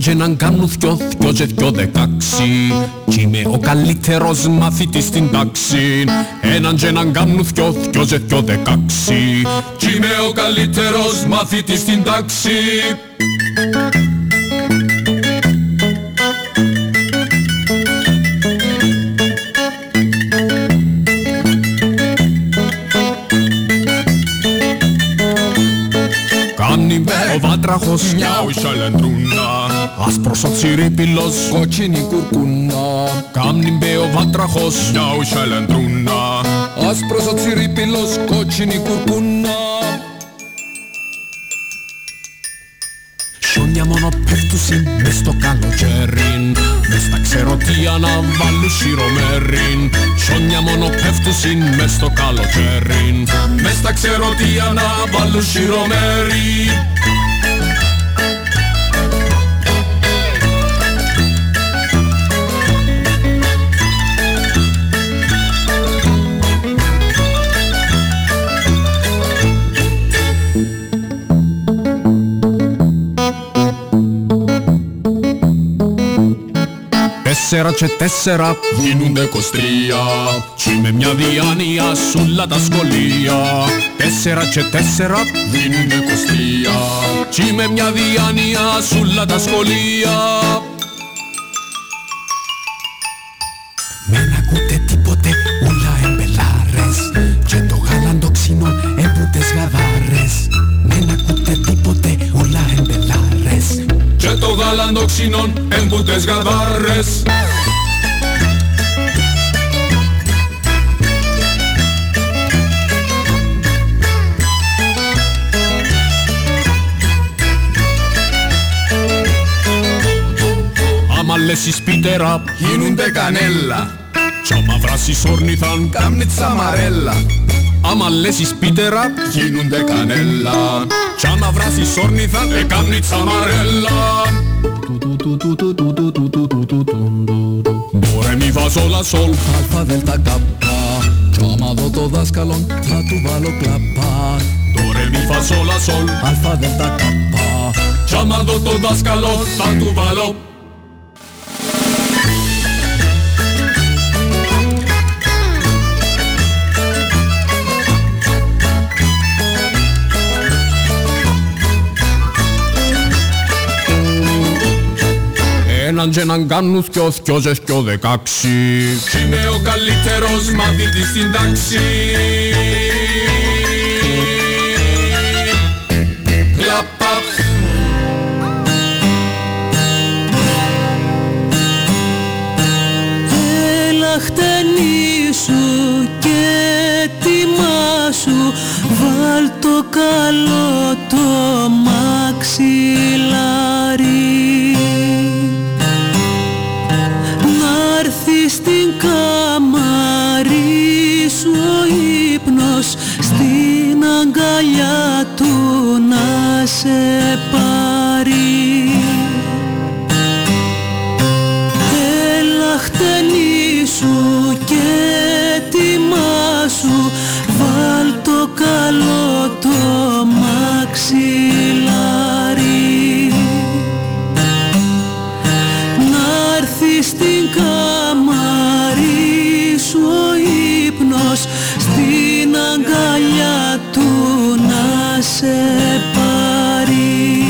και να κάνω θκιο, θκιο και θκιο δεκάξι. Κι είμαι ο καλύτερος μαθητής στην τάξη. Έναν και να κάνω θκιο, θκιο και θκιο δεκάξι. Κι είμαι ο καλύτερος μαθητής στην τάξη. Βάτραχος, μιαου η σαλαντρούνα, άσπρος ο τσιρίπηλος, κόκκινη κουρκούνα. Κάμνιμπε ο βάτραχος, μιαου η σαλαντρούνα, άσπρος ο τσιρίπηλος, κόκκινη κουρκούνα. Σιόνια μόνο πέφτουσιν μες στο καλοκαίριν, μες τα ξεροτία να βάλουν σιρομέριν. Σιόνια μόνο πέφτουσιν μες στο καλοκαίριν, μες τα ξεροτία να βάλουν σιρομέριν. Τέσσερα και τέσσερα γίνονται εικοσιτρία. Κι με μια διάνοια σούλα τα σχολεία. Τέσσερα και τέσσερα γίνονται εικοσιτρία. Κι με μια διάνοια σούλα τα σχολεία. Μην ακούτε τίποτε, ούλα εμπελάρες. Και το γάλαντο ξινό έμπουτες γαδάρες. Μην ακούτε τίποτε, ούλα εμπελάρες. Και το γάλαντο ξινόν εμπούτες γαδάρες. Άμα λέσεις πίτερα γίνουνται κανέλα. Κι άμα βράσεις όρνηθαν κάμνιτ σαμαρέλα. Άμα λέσεις πίτερα γίνουνται κανέλα. Κι άμα βράσεις όρνηθαν κάμνιτ σαμαρέλα. Μπορέ μη βαζόλα σολ αλφα δελτα κάπα. Κι άμα δω το δάσκαλον θα του βάλω κλαπά. Μπορέ μη βαζόλα σολ αλφα δελτα κάπα. Κι άμα δω το δάσκαλον θα του βάλω. Έναν και έναν κάνουν θκιο, θκιο και θκιο δεκάξι. Κι είμαι ο καλύτερος μαθητής στην τάξη. Κλαπαπ. Έλα χτενίσου και τιμάσου, βάλ το καλό το μαξιλάρι. Στην καμαρί σου ο ύπνος, στην αγκαλιά του να σε πάρει. Έλα χτενίσου και τιμάσου, βάλ το καλό το μαξιλάρι. Να'ρθει στην καμαρί ο ύπνος, στην αγκαλιά του να σε πάρει.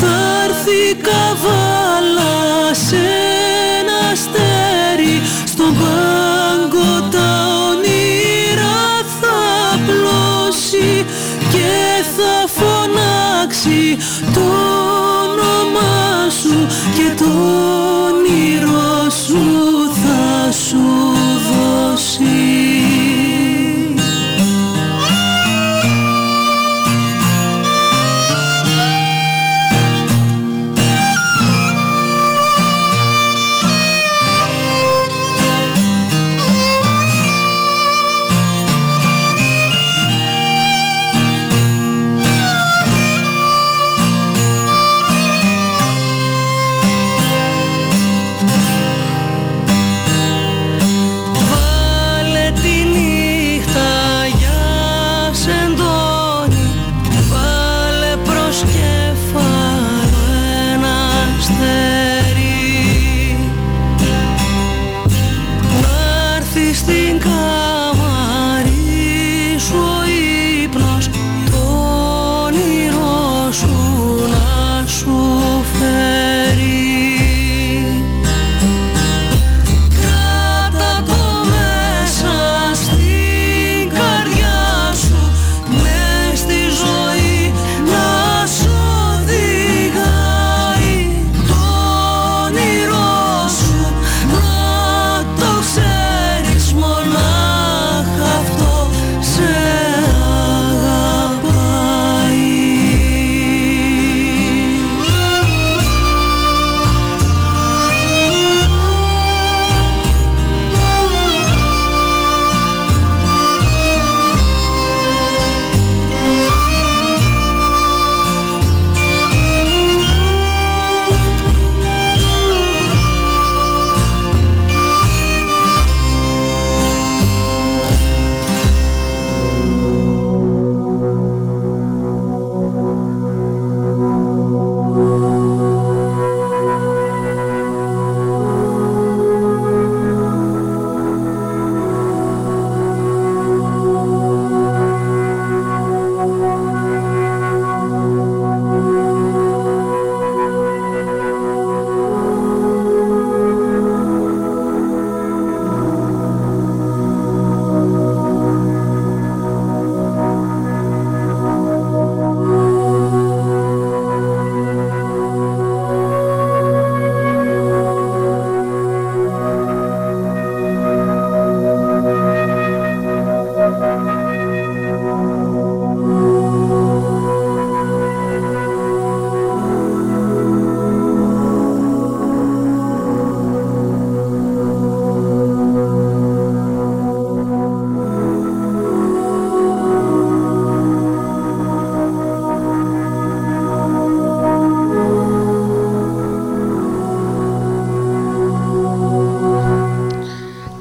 Θα έρθει καβάλα σε ένα αστέρι, στον πάγκο τα όνειρα θα πλώσει και θα φωνάξει το όνομά σου και το όνειρό σου θα σου δώσει.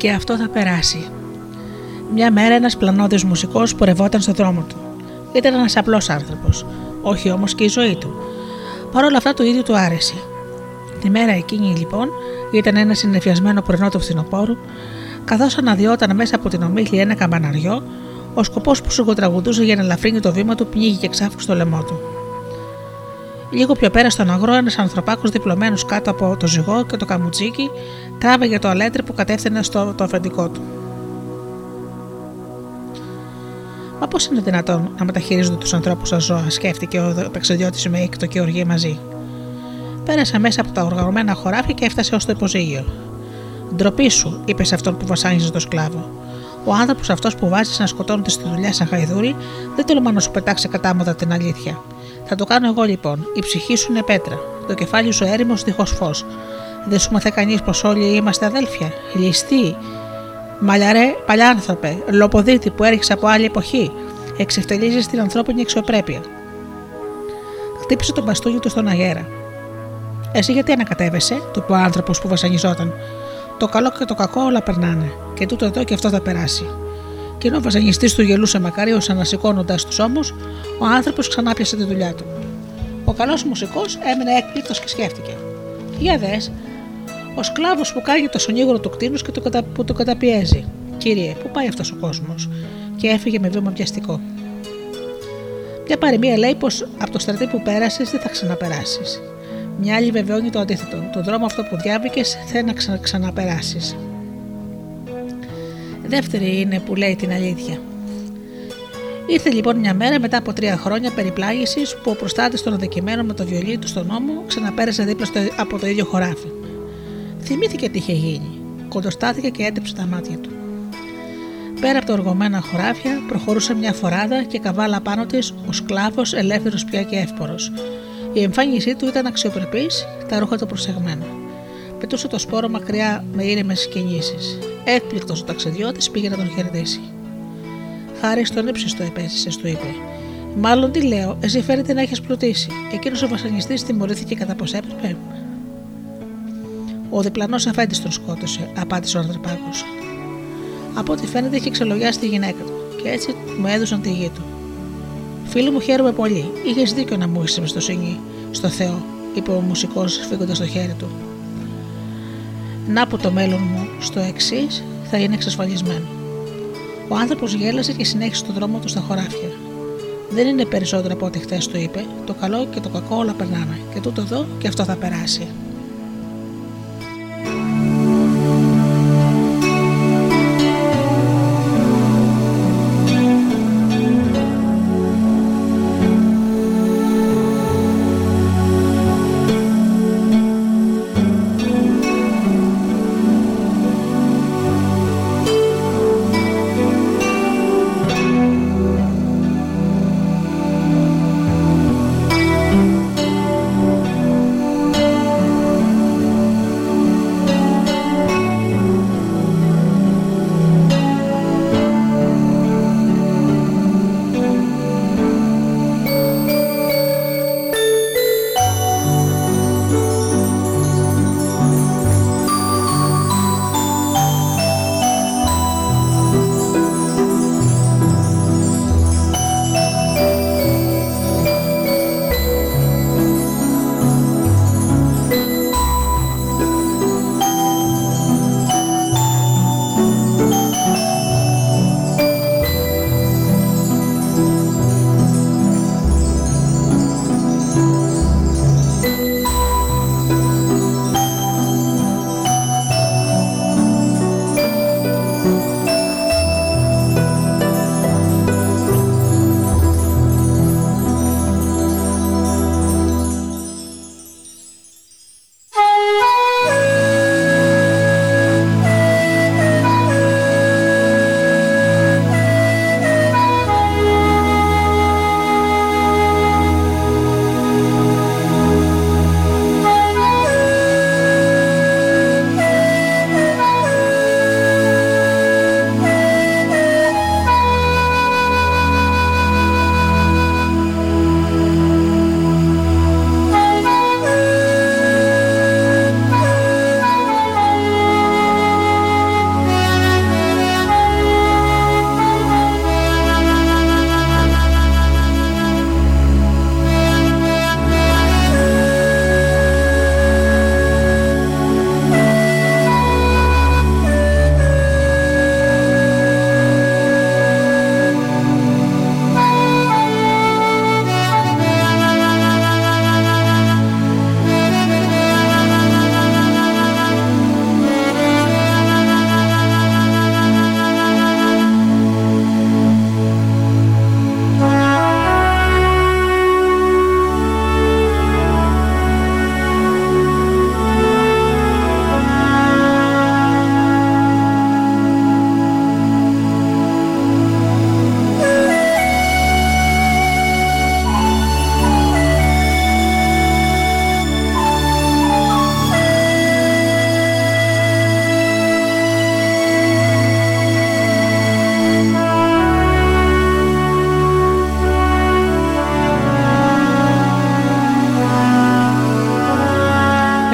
και αυτό θα περάσει. Μια μέρα ένας πλανώδης μουσικός πορευόταν στον δρόμο του. Ήταν ένας απλός άνθρωπος, όχι όμως και η ζωή του. Παρ' όλα αυτά το ίδιο του άρεσε. Τη μέρα εκείνη λοιπόν ήταν ένα συννεφιασμένο πρωινό του φθινοπόρου, καθώς αναδιόταν μέσα από την ομίχλη ένα καμπαναριό, ο σκοπός που σουργοτραγουδούσε για να ελαφρύνει το βήμα του πνίγηκε εξάφου στο λαιμό του. Λίγο πιο πέρα στον αγρό, ένας ανθρωπάκος διπλωμένος κάτω από το ζυγό και το καμουτσίκι τράβηγε το αλέτρι που κατέφθαινε στο το αφεντικό του. «Μα πώς είναι δυνατόν να μεταχειρίζονται τους ανθρώπους σαν ζώα», σκέφτηκε ο ταξιδιώτης με ήκτο και οργή μαζί. Πέρασε μέσα από τα οργανωμένα χωράφια και έφτασε ως το υποζύγιο. «Ντροπή σου», είπε σε αυτόν που βασάνιζε τον σκλάβο. «Ο άνθρωπος αυτός που βάζεις να σκοτώνεται στη δουλειά σαν χαϊδούρι, δεν τολμά να σου πετάξει κατάματα την αλήθεια. Θα το κάνω εγώ λοιπόν. Η ψυχή σου είναι πέτρα. Το κεφάλι σου έρημος δίχως φως. Δεν σου μάθε κανείς πως όλοι είμαστε αδέλφια, ληστοί, μαλλιαρέ παλιάνθρωπε, λοποδίτη που έριξε από άλλη εποχή. Εξευτελίζεις την ανθρώπινη αξιοπρέπεια». Χτύπησε τον μπαστούνι του στον αγέρα. «Εσύ γιατί ανακατεύεσαι», του είπε ο άνθρωπος που βασανιζόταν. «Το καλό και το κακό όλα περνάνε. Και τούτο εδώ και αυτό θα περάσει». Και ενώ ο βασανιστής του γελούσε μακαρίως ανασηκώνοντας τους ώμους, ο άνθρωπος ξανά πιασε τη δουλειά του. Ο καλός μουσικός έμεινε έκπληκτος και σκέφτηκε. «Για δες, ο σκλάβος που κάνει το σονίγωρο του κτίνους και το κατα... που το καταπιέζει. Κύριε, πού πάει αυτός ο κόσμος?» Και έφυγε με βήμα πιαστικό. Μια παροιμία λέει πως από το στρατή που πέρασες δεν θα ξαναπεράσεις. Μια άλλη βεβαιώνει το αντίθετο. Τον δρόμο αυτό που διάβηκες θέλει να ξα... ξαναπεράσεις. Δεύτερη είναι που λέει την αλήθεια. Ήρθε λοιπόν μια μέρα μετά από τρία χρόνια περιπλάγησης που ο προστάτης των αδικημένων με το βιολί του στον ώμο ξαναπέρασε δίπλα στο, από το ίδιο χωράφι. Θυμήθηκε τι είχε γίνει. Κοντοστάθηκε και έντυψε τα μάτια του. Πέρα από τα οργωμένα χωράφια προχωρούσε μια φοράδα και καβάλα πάνω της ο σκλάβος ελεύθερος πια και εύπορος. Η εμφάνισή του ήταν αξιοπρεπής, τα ρούχα του προσεγμένα. Πετούσε το σπόρο μακριά με ήρεμες κινήσεις. Έκπληκτος ο ταξιδιώτης πήγε να τον χαιρετήσει. «Χάρη στον ύψιστο επέζησες», του είπε. «Μάλλον τι λέω, εσύ φαίνεται να έχεις πλουτίσει». Εκείνος ο βασανιστής τιμωρήθηκε κατά πως έπρεπε. «Ο διπλανός αφέντης τον σκότωσε», απάντησε ο ανθρωπάκος. «Από ό,τι φαίνεται είχε ξελογιάσει τη γυναίκα του και έτσι μου έδωσαν τη γη του». «Φίλοι μου, χαίρομαι πολύ. Είχες δίκιο να μου έχεις εμπιστοσύνη στο Θεό», είπε ο μουσικός σφίγγοντας το χέρι του. «Να που το μέλλον μου στο εξής θα είναι εξασφαλισμένο». Ο άνθρωπος γέλασε και συνέχισε τον δρόμο του στα χωράφια. «Δεν είναι περισσότερο από ό,τι χθες», του είπε. «Το καλό και το κακό όλα περνάμε. Και τούτο εδώ και αυτό θα περάσει».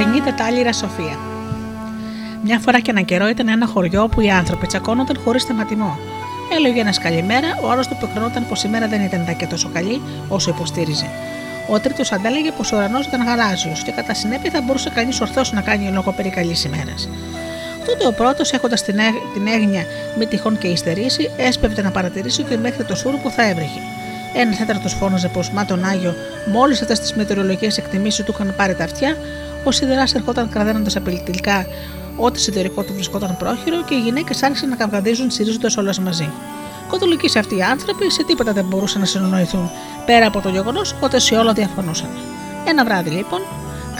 πενήντα τάλιρα σοφία. Μια φορά και έναν καιρό ήταν ένα χωριό όπου οι άνθρωποι τσακώνονταν χωρίς σταματημό. Έλεγε ένας καλημέρα, ο άλλος του πικρωνόταν πως η μέρα δεν ήταν και τόσο καλή όσο υποστήριζε. Ο τρίτος αντέλεγε πως ο ουρανός ήταν γαλάζιος και κατά συνέπεια θα μπορούσε κανείς ορθώς να κάνει λόγο περί καλής ημέρας. Τότε ο πρώτος, έχοντας την έγνοια μη τυχόν και υστερήσει, έσπευτε να παρατηρήσει ότι μέχρι το σούρ που θα έβρεχε. Ένας τέταρτος φώναζε πως μα τον Άγιο, μόλις αυτές τις μετεωρολογικές εκτιμήσεις του είχαν πάρει τα αυτιά, ο σιδεράς ερχόταν κραδένοντας απειλητικά ό,τι σιδερικό του βρισκόταν πρόχειρο και οι γυναίκες άρχισαν να καυγαδίζουν τσιρίζοντας όλες μαζί. Κοντολικοί σε αυτοί οι άνθρωποι σε τίποτα δεν μπορούσαν να συνονοηθούν πέρα από το γεγονός ότι σε όλα διαφωνούσαν. Ένα βράδυ λοιπόν,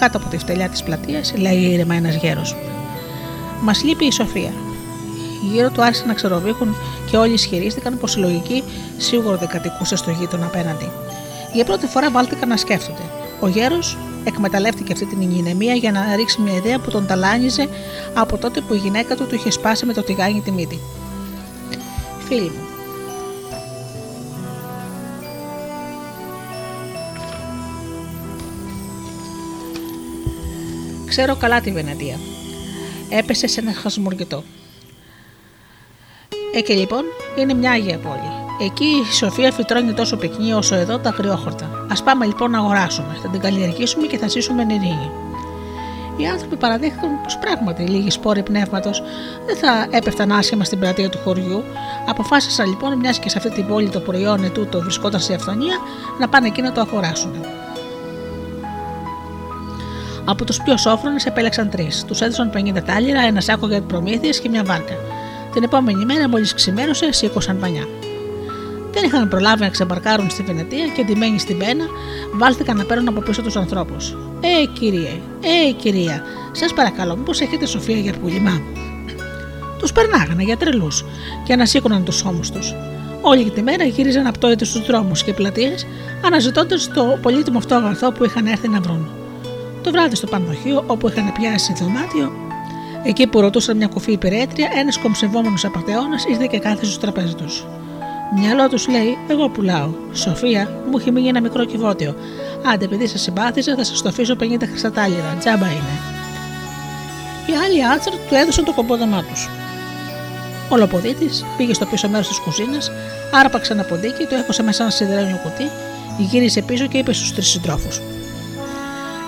κάτω από τη φτελιά της πλατείας, λέει ήρεμα ένας γέρος: «Μας λείπει η σοφία». Γύρω του άρχισαν να ξεροβήχουν και όλοι ισχυρίστηκαν πως η λογική σίγουρα δεν κατοικούσε στο γείτονα απέναντι. Για πρώτη φορά βάλτηκαν να σκέφτονται. Ο γέρος εκμεταλλεύτηκε αυτή την ηνεμία για να ρίξει μια ιδέα που τον ταλάνιζε από τότε που η γυναίκα του του είχε σπάσει με το τηγάνι τη μύτη. Φίλοι μου, ξέρω καλά τη Βενετία. Έπεσε σε ένα χασμουργητό. Εκεί λοιπόν είναι μια άγια πόλη. Εκεί η σοφία φυτρώνει τόσο πυκνή όσο εδώ τα αγριόχορτα. Ας πάμε λοιπόν να αγοράσουμε, θα την καλλιεργήσουμε και θα ζήσουμε εν ειρήνη. Οι άνθρωποι παραδέχτηκαν πως πράγματι λίγοι σπόροι πνεύματος δεν θα έπεφταν άσχημα στην πλατεία του χωριού. Αποφάσισαν λοιπόν, μιας και σε αυτή την πόλη το προϊόν ετούτο βρισκόταν σε αυθονία, να πάνε εκεί να το αγοράσουν. Από τους πιο σόφρονες επέλεξαν τρεις. Τους έδωσαν πενήντα τάλιρα, ένα σάκο για προμήθειες και μια βάρκα. Την επόμενη μέρα, μόλις ξημέρωσε, σήκωσαν πανιά. Δεν είχαν προλάβει να ξεμπαρκάρουν στη Βενετία και ντυμένοι στην πένα, βάλθηκαν να παίρνουν από πίσω τους ανθρώπους. Ε, κύριε, ε, κυρία, σας παρακαλώ, μήπως έχετε σοφία για πουλημά? Τους περνάγανε για τρελούς και ανασήκωναν τους ώμους τους. Όλη τη μέρα γύριζαν απτόητοι στους δρόμους και πλατείες, αναζητώντας το πολύτιμο αυτό αγαθό που είχαν έρθει να βρουν. Το βράδυ στο πανδοχείο, όπου είχαν πιάσει δωμάτιο, εκεί που ρωτούσαν μια κουφή υπηρέτρια, ένας κομψευόμενος απατεώνας ήρθε και κάθισε στο τραπέζι τους. Μυαλό τους λέει: «Εγώ πουλάω. Σοφία, μου έχει μείνει ένα μικρό κυβότιο. Άντε, επειδή σας συμπάθησα, θα σας το αφήσω πενήντα χρυσατάλιρα. Τζάμπα είναι». Οι άλλοι άτσαρ του έδωσαν το κομπόδωμά τους. Ο λοποδίτης πήγε στο πίσω μέρος της κουζίνας, άρπαξε ένα ποντίκι, το έχωσε μέσα ένα σιδερένιο κουτί, γύρισε πίσω και είπε στους τρεις συντρόφους: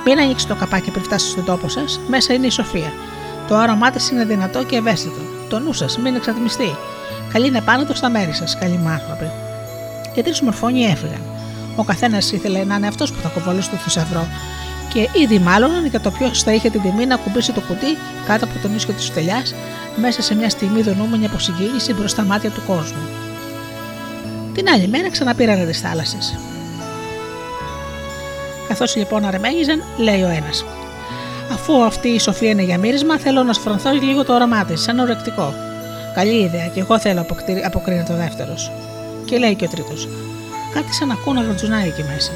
«Μην ανοίξει το καπάκι πριν φτάσει στον τόπο σας. Μέσα είναι η σοφία. Το άρωμά της είναι δυνατό και ευαίσθητο. Το νου σας μην εξατμιστεί. Καλή είναι πάνω του στα μέρη σας, καλοί μου άνθρωποι». Οι τρεις μορφώνοι έφυγαν. Ο καθένας ήθελε να είναι αυτός που θα κοβαλούσε το θησαυρό, και ήδη μάλλον για το ποιος θα είχε την τιμή να κουμπίσει το κουτί κάτω από τον ίσιο της φτελιάς, μέσα σε μια στιγμή δονούμενη από συγκίνηση μπρος στα μάτια του κόσμου. Την άλλη μέρα ξαναπήρανε τις θάλασσες. Καθώς λοιπόν αρμέγιζαν, λέει ο ένας: «Αφού αυτή η σοφία είναι για μύρισμα, θέλω να σφρονθώ λίγο το όραμά της, σαν ορεκτικό». «Καλή ιδέα, και εγώ θέλω», αποκρίνεται ο δεύτερος. Και λέει και ο τρίτος: «Κάτι σαν ακούναγρο τζουνάρι εκεί μέσα».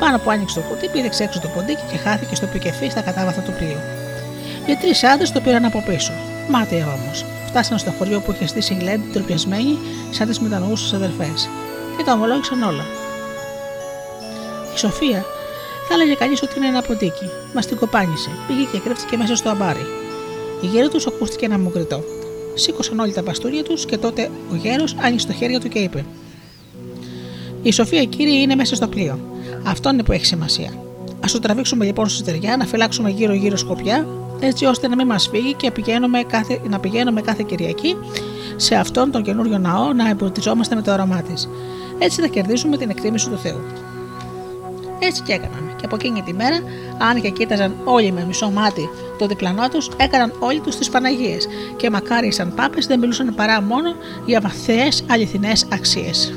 Πάνω που άνοιξε το κουτί, πήδεξε έξω το ποντίκι και χάθηκε στο πικεφί στα κατάβαθα του πλοίου. Οι τρεις άντρες το πήραν από πίσω. Μάταια όμως, φτάσαν στο χωριό που είχε στήσει η Γλέντι, τροπιασμένη σαν τις μετανοούσες αδερφές. Και τα ομολόγησαν όλα. Η σοφία, θα έλεγε κανείς ότι είναι ένα ποντίκι, μας την κοπάνισε, πήγε και κρύφτηκε μέσα στο αμπάρι. Γύρω τους ακούστηκε ένα μουγκριτό. Σήκωσαν όλοι τα μπαστούνια τους και τότε ο γέρος άνοιξε το χέρι του και είπε: «Η σοφία, κύριε, είναι μέσα στο πλοίο. Αυτό είναι που έχει σημασία. Ας το τραβήξουμε λοιπόν στη στεριά, να φυλάξουμε γύρω-γύρω σκοπιά, έτσι ώστε να μην μας φύγει και κάθε, να πηγαίνουμε κάθε Κυριακή σε αυτόν τον καινούριο ναό να εμπορτιζόμαστε με το όραμά της. Έτσι θα κερδίσουμε την εκτίμηση του Θεού». Έτσι και έκαναν. Και από εκείνη τη μέρα, αν και κοίταζαν όλοι με μισό μάτι το διπλανό τους, έκαναν όλοι τους τις Παναγίες και μακάρι σαν πάπες δεν μιλούσαν παρά μόνο για βαθιές αληθινές αξίες.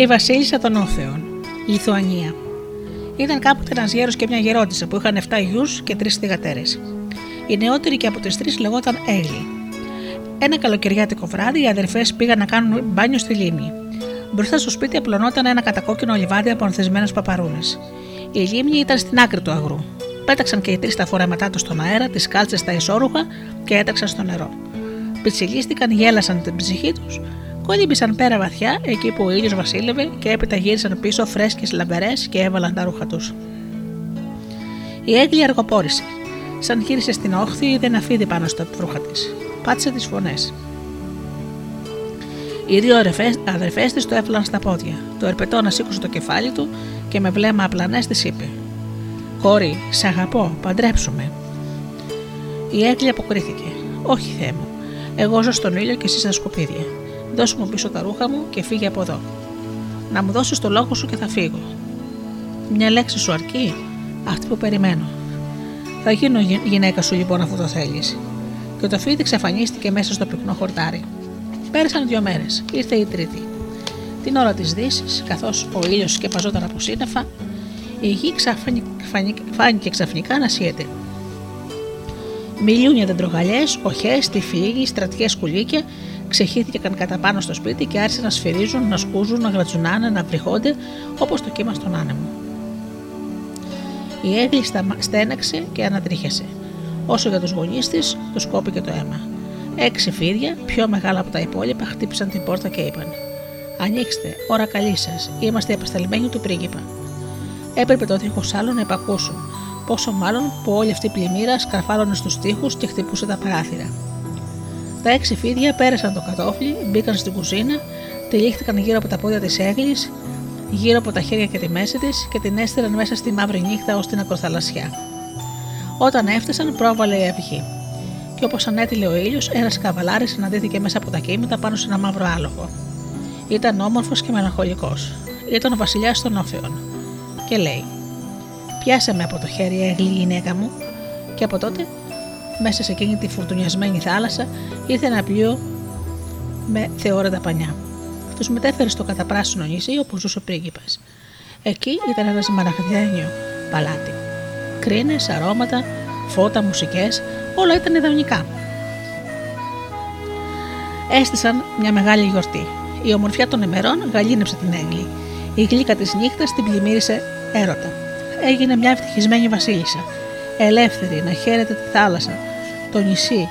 Η βασίλισσα των Όθεων, Λιθουανία. Ήταν κάποτε ένας γέρος και μια γερόντισσα που είχαν εφτά γιους και τρεις θυγατέρες. Η νεότερη και από τις τρεις λεγόταν Έλλη. Ένα καλοκαιριάτικο βράδυ οι αδερφές πήγαν να κάνουν μπάνιο στη λίμνη. Μπροστά στο σπίτι απλωνόταν ένα κατακόκκινο λιβάδι από ανθισμένες παπαρούνες. Η λίμνη ήταν στην άκρη του αγρού. Πέταξαν και οι τρεις τα φορέματά τους στον αέρα, τις κάλτσες στα ισόρουχα και έταξαν στο νερό. Πιτσιλίστηκαν, γέλασαν την ψυχή τους, κόλυμπησαν πέρα βαθιά εκεί που ο ήλιος βασίλευε και έπειτα γύρισαν πίσω φρέσκες λαμπερές και έβαλαν τα ρούχα τους. Η Έγκλη αργοπόρησε. Σαν γύρισε στην όχθη, είδε ένα φίδι πάνω στα ρούχα της. Πάτησε τις φωνές. Οι δύο αδερφές της το έφυλαν στα πόδια. Το ερπετώνα σήκωσε το κεφάλι του και με βλέμμα απλανές της είπε: «Κόρη, σ' αγαπώ, παντρέψουμε». Η Έγκλη αποκρίθηκε: «Όχι, Θεέ μου, εγώ ζω στον ήλιο και εσύ στα σκουπίδια. Δώσου μου πίσω τα ρούχα μου και φύγε από εδώ. Να μου δώσεις το λόγο σου και θα φύγω. Μια λέξη σου αρκεί, αυτή που περιμένω. Θα γίνω γυναίκα σου λοιπόν αφού το θέλεις». Και το φίδι εξαφανίστηκε μέσα στο πυκνό χορτάρι. Πέρασαν δύο μέρες, ήρθε η τρίτη. Την ώρα της δύσης, καθώς ο ήλιος σκεπαζόταν από σύννεφα, η γη φάνηκε ξαφνικά να σιέται. Μιλιούνια δεντρογαλιές, οχές, τυφλίγοι, στρατιές κουλίκια ξεχύθηκαν κατά πάνω στο σπίτι και άρχισαν να σφυρίζουν, να σκούζουν, να γρατζουνάνε, να βριχόνται όπως το κύμα στον άνεμο. Η Έγκλη στέναξε και ανατρίχιασε. Όσο για τους γονείς της, τους κόπηκε το αίμα. Έξι φίδια, πιο μεγάλα από τα υπόλοιπα, χτύπησαν την πόρτα και είπαν: «Ανοίξτε, ώρα καλή σας, είμαστε επεσταλμένοι του πρίγκιπα». Έπρεπε το δίχως άλλο να υπακούσουν, πόσο μάλλον που όλη αυτή η πλημμύρα σκαρφάλωνε στους τοίχους και χτυπούσε τα παράθυρα. Τα έξι φίδια πέρασαν το κατόφλι, μπήκαν στην κουζίνα, τυλίχθηκαν γύρω από τα πόδια της Έγκλης, γύρω από τα χέρια και τη μέση της και την έστειλαν μέσα στη μαύρη νύχτα ως την ακροθαλασσιά. Όταν έφτασαν, πρόβαλε η αυγή. Και όπως ανέτειλε ο ήλιος, ένας καβαλάρης συναντήθηκε μέσα από τα κύματα πάνω σε ένα μαύρο άλογο. Ήταν όμορφος και μελαγχολικός. Ήταν ο βασιλιάς των Όφεων. Και λέει: «Πιάσε με από το χέρι, Έγκλη, γυναίκα μου». Και από τότε, μέσα σε εκείνη τη φουρτουνιασμένη θάλασσα, ήρθε ένα πλοίο με θεόρατα πανιά. Τους μετέφερε στο καταπράσινο νησί όπου ζούσε ο πρίγκιπας. Εκεί ήταν ένα μαραγδένιο παλάτι. Κρίνες, αρώματα, φώτα, μουσικές, όλα ήταν ιδανικά. Έστησαν μια μεγάλη γιορτή. Η ομορφιά των ημερών γαλήνεψε την Έγκλη. Η γλύκα της νύχτας την πλημμύρισε έρωτα. Έγινε μια ευτυχισμένη βασίλισσα, ελεύθερη να χαίρεται τη θάλασσα, το νησί,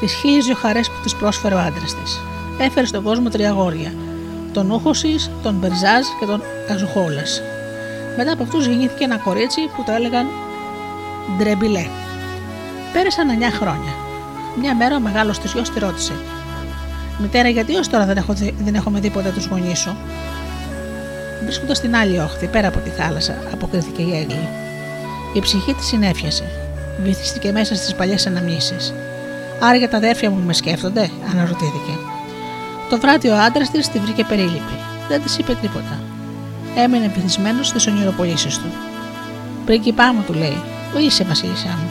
τις χίλιες δυο χαρές που της πρόσφερε ο άντρας της. Έφερε στον κόσμο τρία αγόρια: τον Ούχωσης, τον Μπερζάζ και τον Καζουχόλας. Μετά από αυτούς γεννήθηκε ένα κορίτσι που το έλεγαν Ντρεμπιλέ. Πέρασαν εννιά χρόνια. Μια μέρα ο μεγάλος της γιος τη ρώτησε: «Μητέρα, γιατί ως τώρα δεν, έχω, δεν έχουμε δει ποτέ τους γονείς σου?» «Βρίσκοντας στην άλλη όχθη, πέρα από τη θάλασσα», αποκρίθηκε η Έγκλη. Η ψυχή της συνέφιασε. Βυθίστηκε μέσα στις παλιές αναμνήσεις. «Άραγε τα αδέρφια μου με σκέφτονται?» αναρωτήθηκε. Το βράδυ ο άντρας της τη βρήκε περίληπτη. Δεν της είπε τίποτα. Έμεινε βυθισμένος στις ονειροπολίσεις του. «Πρίγκιπά μου», του λέει, «είσαι βασίλισσά μου.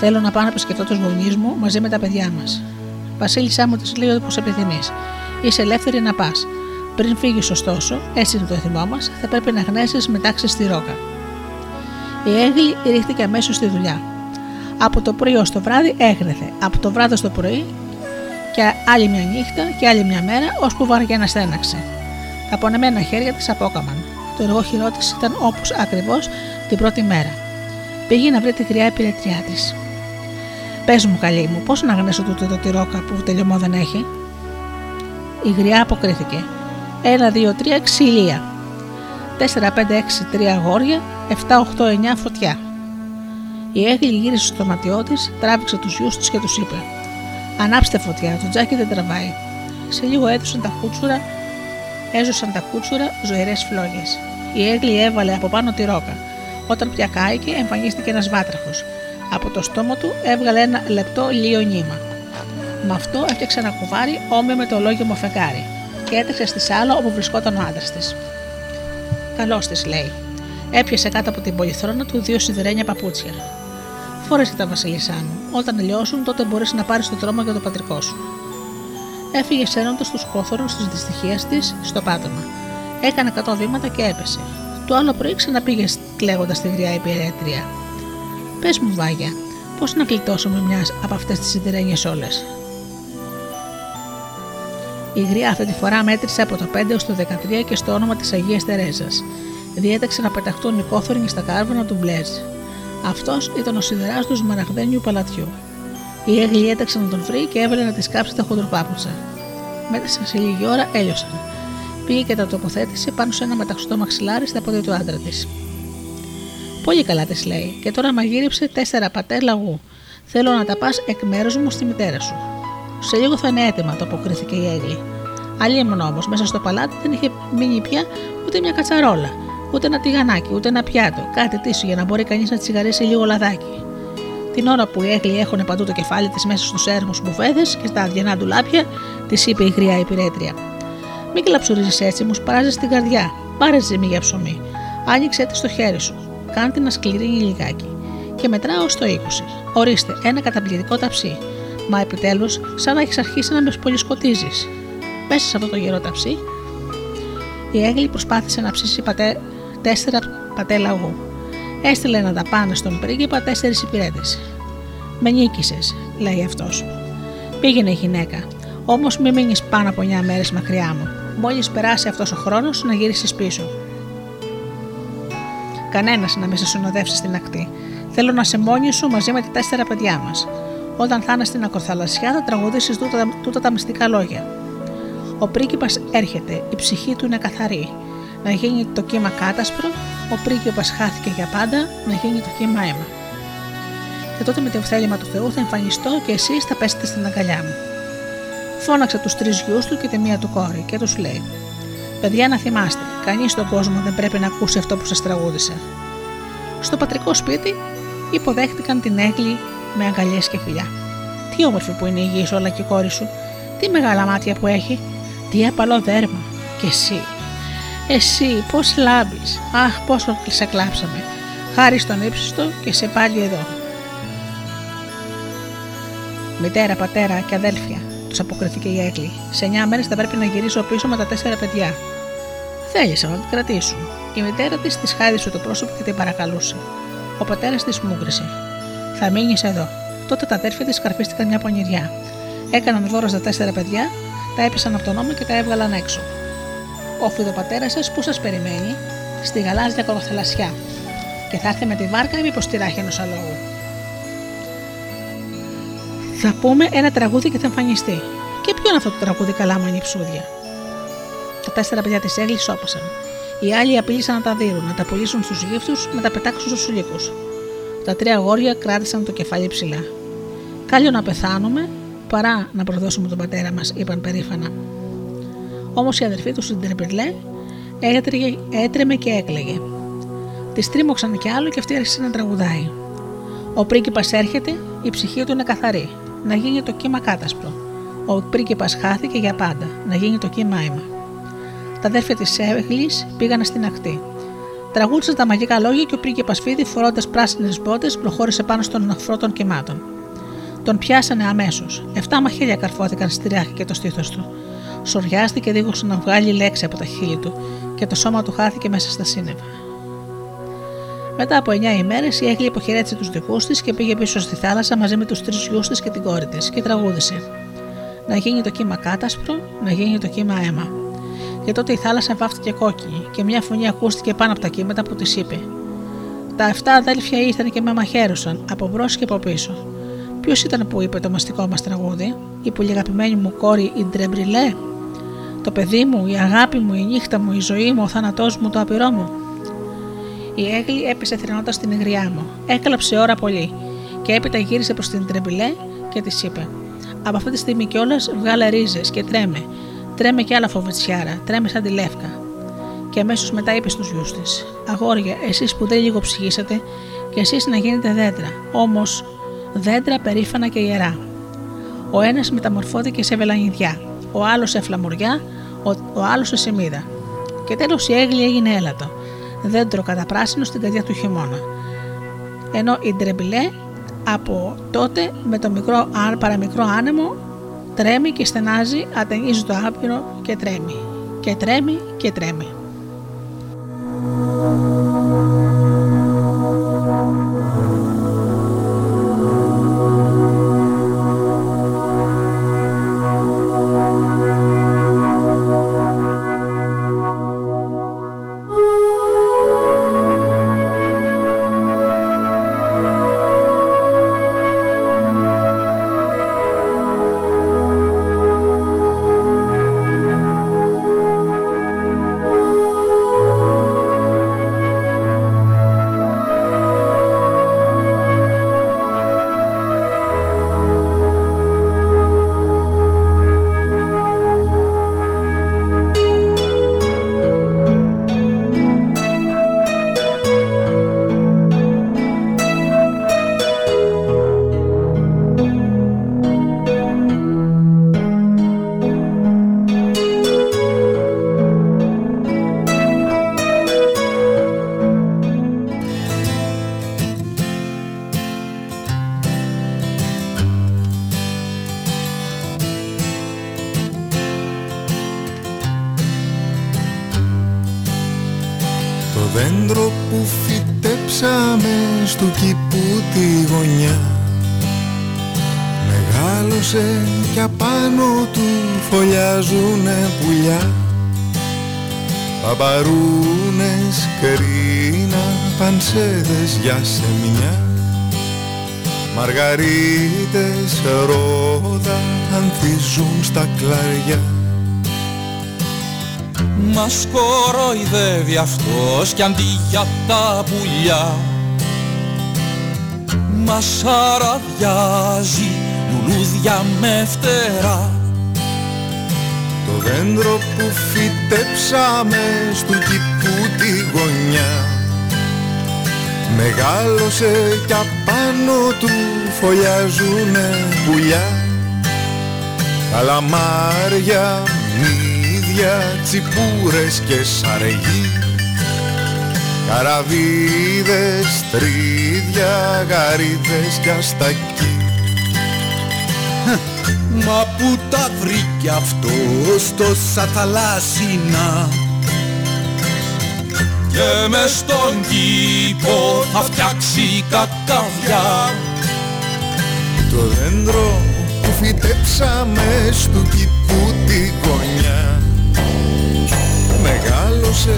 Θέλω να πάω να επισκεφτώ τους γονείς μου μαζί με τα παιδιά μας». «Βασίλισσά μου», της λέει, «όπως επιθυμείς. Είσαι ελεύθερη να πας. Πριν φύγεις, ωστόσο, έτσι είναι το εθιμό μας, θα πρέπει να γνέσεις με τάξη στη ρόκα». Η Έγκλη ρίχτηκε αμέσως στη δουλειά. Από το πρωί ως το βράδυ έγνεθε, από το βράδυ στο πρωί και άλλη μια νύχτα και άλλη μια μέρα, ώσπου βαριά να στέναξε. Τα πονεμένα χέρια της απόκαμαν. Το εργό χειρό της ήταν όπως ακριβώς την πρώτη μέρα. Πήγε να βρει τη γριά υπηρετριά της. «Πες μου, καλή μου, πώς να γνέσω τούτο το τη ρόκα που τελειωμό δεν έχει?» Η γριά αποκρίθηκε: Ένα, δύο, τρία, ξυλία. Τέσσερα, πέντε, έξι, τρία αγόρια. Εφτά, οχτώ, εννιά, φωτιά. Η Έγκλη γύρισε στο δωμάτιό της, τράβηξε τους γιους της και τους είπε: «Ανάψτε φωτιά, το τζάκι δεν τραβάει». Σε λίγο έδωσαν τα κούτσουρα, έζωσαν τα κούτσουρα ζωηρές φλόγες. Η Έγκλη έβαλε από πάνω τη ρόκα. Όταν πια κάηκε, εμφανίστηκε ένας βάτραχος. Από το στόμα του έβγαλε ένα λεπτό λίο νήμα. Με αυτό έφτιαξε ένα κουβάρι όμοιο με το ολόγιμο φεγγάρι. Και έτρεξε στη σάλα όπου βρισκόταν ο άντρας της. «Καλώς της», λέει. Έπιασε κάτω από την πολυθρόνα του δύο σιδερένια παπούτσια. «Φόρεσε τα, βασίλισσά μου. Όταν λιώσουν, τότε μπορείς να πάρεις το τρόμο για το πατρικό σου». Έφυγε σέρνοντας τους κόθωρους της δυστυχίας της στο πάτωμα. έκανε εκατό βήματα και έπεσε. Το άλλο πρωί ξαναπήγε κλαίγοντας τη γριά υπηρέτρια. «Πες μου, Βάγια, πώς να κλειτώσω με μια από αυτές τις σιδερένιες όλες?» Η γριά αυτή τη φορά μέτρησε από το πέντε έως το δεκατρία και στο όνομα της Αγίας Τερέζας. Διέταξε να πεταχτούν οι κόφερνοι στα κάρβουνα του Μπλέζ. Αυτός ήταν ο σιδεράς του σμαραγδένιου παλατιού. Η έγλη έταξε να τον βρει και έβαλε να τη σκάψει τα χοντροπάπουτσα. Μετά σε λίγη ώρα έλειωσαν. Πήγε και τα τοποθέτησε πάνω σε ένα μεταξωτό μαξιλάρι στα πόδια του άντρα της. «Πολύ καλά», της λέει, «και τώρα μαγείριψε τέσσερα πατέ λαγού. Θέλω να τα πας εκ μέρους μου στη μητέρα σου. Σε λίγο θα είναι έτοιμα», το αποκρίθηκε η έγλη. Αλλήμον όμως, μέσα στο παλάτι δεν είχε μείνει πια ούτε μια κατσαρόλα, ούτε ένα τηγανάκι, ούτε ένα πιάτο, κάτι τίσου για να μπορεί κανείς να τσιγαρίσει λίγο λαδάκι. Την ώρα που οι έγλοι έχωνε παντού το κεφάλι της μέσα στους έρμους μπουφέδες και στα αδιανά ντουλάπια, της είπε η γριά υπηρέτρια: «Μην κλαψουρίζεις έτσι, μου σπαράζεις την καρδιά. Πάρε ζύμη για ψωμί. Άνοιξε τη στο χέρι σου. Κάντε να σκληρύνει λιγάκι. Και μετράω στο είκοσι. Ορίστε, ένα καταπληκτικό ταψί. Μα επιτέλους, σαν να έχεις αρχίσει να με πολυσκοτίζεις». Μέσα σε αυτό το γερό ταψί, η έγλη προσπάθησε να ψήσει πατέ, τέσσερα πατέ λαγού. Έστειλε να τα πάνε στον πρίγκιπα τέσσερις υπηρέτες. «Με νίκησες», λέει αυτός. «Πήγαινε, γυναίκα, όμως μην μείνεις πάνω από εννιά μέρες μακριά μου. Μόλις περάσει αυτός ο χρόνος, να γυρίσεις πίσω. Κανένας να μην σε συνοδεύσει στην ακτή. Θέλω να σε μόνη σου μαζί με τα τέσσερα παιδιά μας. Όταν θα είναι στην ακροθαλασσιά, θα τραγουδήσεις τούτα, τούτα τα μυστικά λόγια. Ο πρίγκιπας έρχεται, η ψυχή του είναι καθαρή. Να γίνει το κύμα κάτασπρο, ο πρίγκιπας χάθηκε για πάντα, να γίνει το κύμα αίμα. Και τότε με το θέλημα του Θεού θα εμφανιστώ και εσείς θα πέσετε στην αγκαλιά μου». Φώναξε τους τρεις γιους του και τη μία του κόρη και τους λέει: «Παιδιά, να θυμάστε, κανείς στον κόσμο δεν πρέπει να ακούσει αυτό που σας τραγούδισε». Στο πατρικό σπίτι υποδέχτηκαν την έγκλη με αγκαλιές και φιλιά. «Τι όμορφη που είναι η γη σου, όλα και η κόρη σου. Τι μεγάλα μάτια που έχει. Τι απαλό δέρμα. Και εσύ. Εσύ, πώς λάμπεις. Αχ, πόσο σε κλάψαμε. Χάρη στον ύψιστο και σε πάλι εδώ». «Μητέρα, πατέρα και αδέλφια», τους αποκριθήκε η έγκλη, «σε εννιά μέρες θα πρέπει να γυρίσω πίσω με τα τέσσερα παιδιά. Θέλησα να την κρατήσουν». Η μητέρα της της χάιδευσε το πρόσωπο και την παρακαλούσε. Ο πατέρας της μούγκρισε: «Θα μείνεις εδώ». Τότε τα αδέρφια της καρφίστηκαν μια πονηριά. Έκαναν δώρο στα τέσσερα παιδιά, τα έπεσαν από τον ώμο και τα έβγαλαν έξω. «Όφιδε ο πατέρας σας που σας περιμένει στη γαλάζια κοροθαλασσιά και θα έρθει με τη βάρκα ή μήπως τη ράχη ενός αλόγου. Θα πούμε ένα τραγούδι και θα εμφανιστεί». «Και ποιο είναι αυτό το τραγούδι, καλά μου ανιψούδια?» Τα τέσσερα παιδιά της έγλης σώπασαν. Οι άλλοι απειλήσαν να τα δίνουν, να τα πουλήσουν στους γύφτους, να τα πετάξουν στους λύκους. Τα τρία αγόρια κράτησαν το κεφάλι ψηλά. «Κάλλιο να πεθάνουμε παρά να προδώσουμε τον πατέρα μας», είπαν περήφανα. Όμως η αδερφή του στην τρεπιλέ έτρεμε και έκλαιγε. Τη τρίμωξαν κι άλλο και αυτή άρχισε να τραγουδάει. «Ο πρίγκιπας έρχεται, η ψυχή του είναι καθαρή. Να γίνει το κύμα κάτασπρο. Ο πρίγκιπας χάθηκε για πάντα. Να γίνει το κύμα αίμα». Τα αδέρφια της έγλης πήγανε στην ακτή. Τραγούδισαν τα μαγικά λόγια και ο πρίγκιπας φίδι, φορώντας πράσινες μπότες, προχώρησε πάνω στον οφρό των κυμάτων. Τον πιάσανε αμέσως. Εφτά μαχαίρια καρφώθηκαν στη ράχη και το στήθος του. Σοριάστηκε δίχως να βγάλει λέξη από τα χείλη του και το σώμα του χάθηκε μέσα στα σύννεφα. Μετά από εννιά ημέρες, η έγλη υποχαιρέτησε τους δικούς της και πήγε πίσω στη θάλασσα μαζί με τους τρεις γιους της και την κόρη της και τραγούδισε: «Να γίνει το κύμα κάτασπρο, να γίνει το κύμα αίμα». Και τότε η θάλασσα βάφτηκε κόκκινη και μια φωνή ακούστηκε πάνω από τα κύματα που της είπε: «Τα εφτά αδέλφια ήρθαν και με μαχαίρωσαν από μπρος και από πίσω. Ποιος ήταν που είπε το μαστικό μας τραγούδι, η πολυαγαπημένη μου κόρη η Ντρεμπριλέ? Το παιδί μου, η αγάπη μου, η νύχτα μου, η ζωή μου, ο θάνατός μου, το απειρό μου». Η έγλη έπεσε θρηνώντας στην υγριά μου. Έκλαψε ώρα πολύ και έπειτα γύρισε προς την Ντρεμπριλέ και της είπε: «Από αυτή τη στιγμή κιόλας βγάλε ρίζες και τρέμε. Τρέμε κι άλλα φοβετσιάρα, τρέμε σαν τη λεύκα». Και αμέσως μετά είπε στους γιους της: «Αγόρια, εσείς που δεν λίγο ψυχήσατε, κι εσείς να γίνετε δέντρα. Όμως δέντρα περήφανα και ιερά. Ο ένας μεταμορφώθηκε σε βελανιδιά, ο άλλος σε φλαμουριά, ο, ο άλλος σε σιμίδα. Και τέλος η έγλη έγινε έλατο, δέντρο καταπράσινο στην καρδιά του χειμώνα. Ενώ η Ντρεμπριλέ από τότε με το μικρό, παραμικρό άνεμο τρέμει και στενάζει, ατενίζει το άπειρο και τρέμει, και τρέμει και τρέμει». Για σεμιά, μαργαρίτες ρόδα ανθίζουν στα κλαριά. Μας κοροϊδεύει αυτός κι αντί για τα πουλιά μας αραδιάζει λουλούδια με φτερά. Το δέντρο που φυτέψαμε στου κήπου τη γωνιά μεγάλωσε κι απάνω του φωλιάζουνε πουλιά, καλαμάρια, μύδια, τσιπούρες και σαργοί, καραβίδες, τρίδια, γαρίδες κι αστακοί. Μα που τα βρήκε αυτός τόσα θαλάσσινα και μες στον κήπο θα φτιάξει κακαβιά. Το δέντρο που φυτέψαμε στου κήπου τη γωνιά μεγάλωσε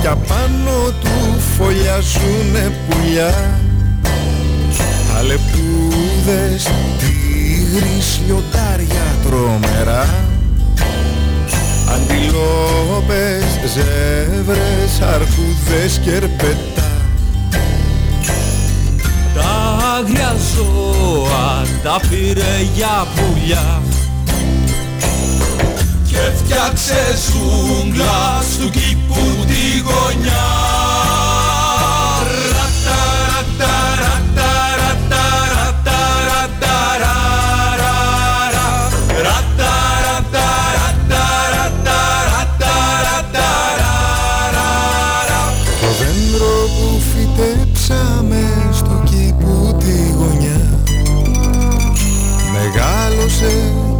κι απάνω του φωλιάζουνε πουλιά, αλεπούδες, τίγρης, λιοντάρια τρομερά, αντιλόπες, ζεύρες, αρκούδες και ερπετά. Τα άγρια ζώα τα πήρε για πουλιά και φτιάξε ζούγκλα στου κήπου τη γωνιά.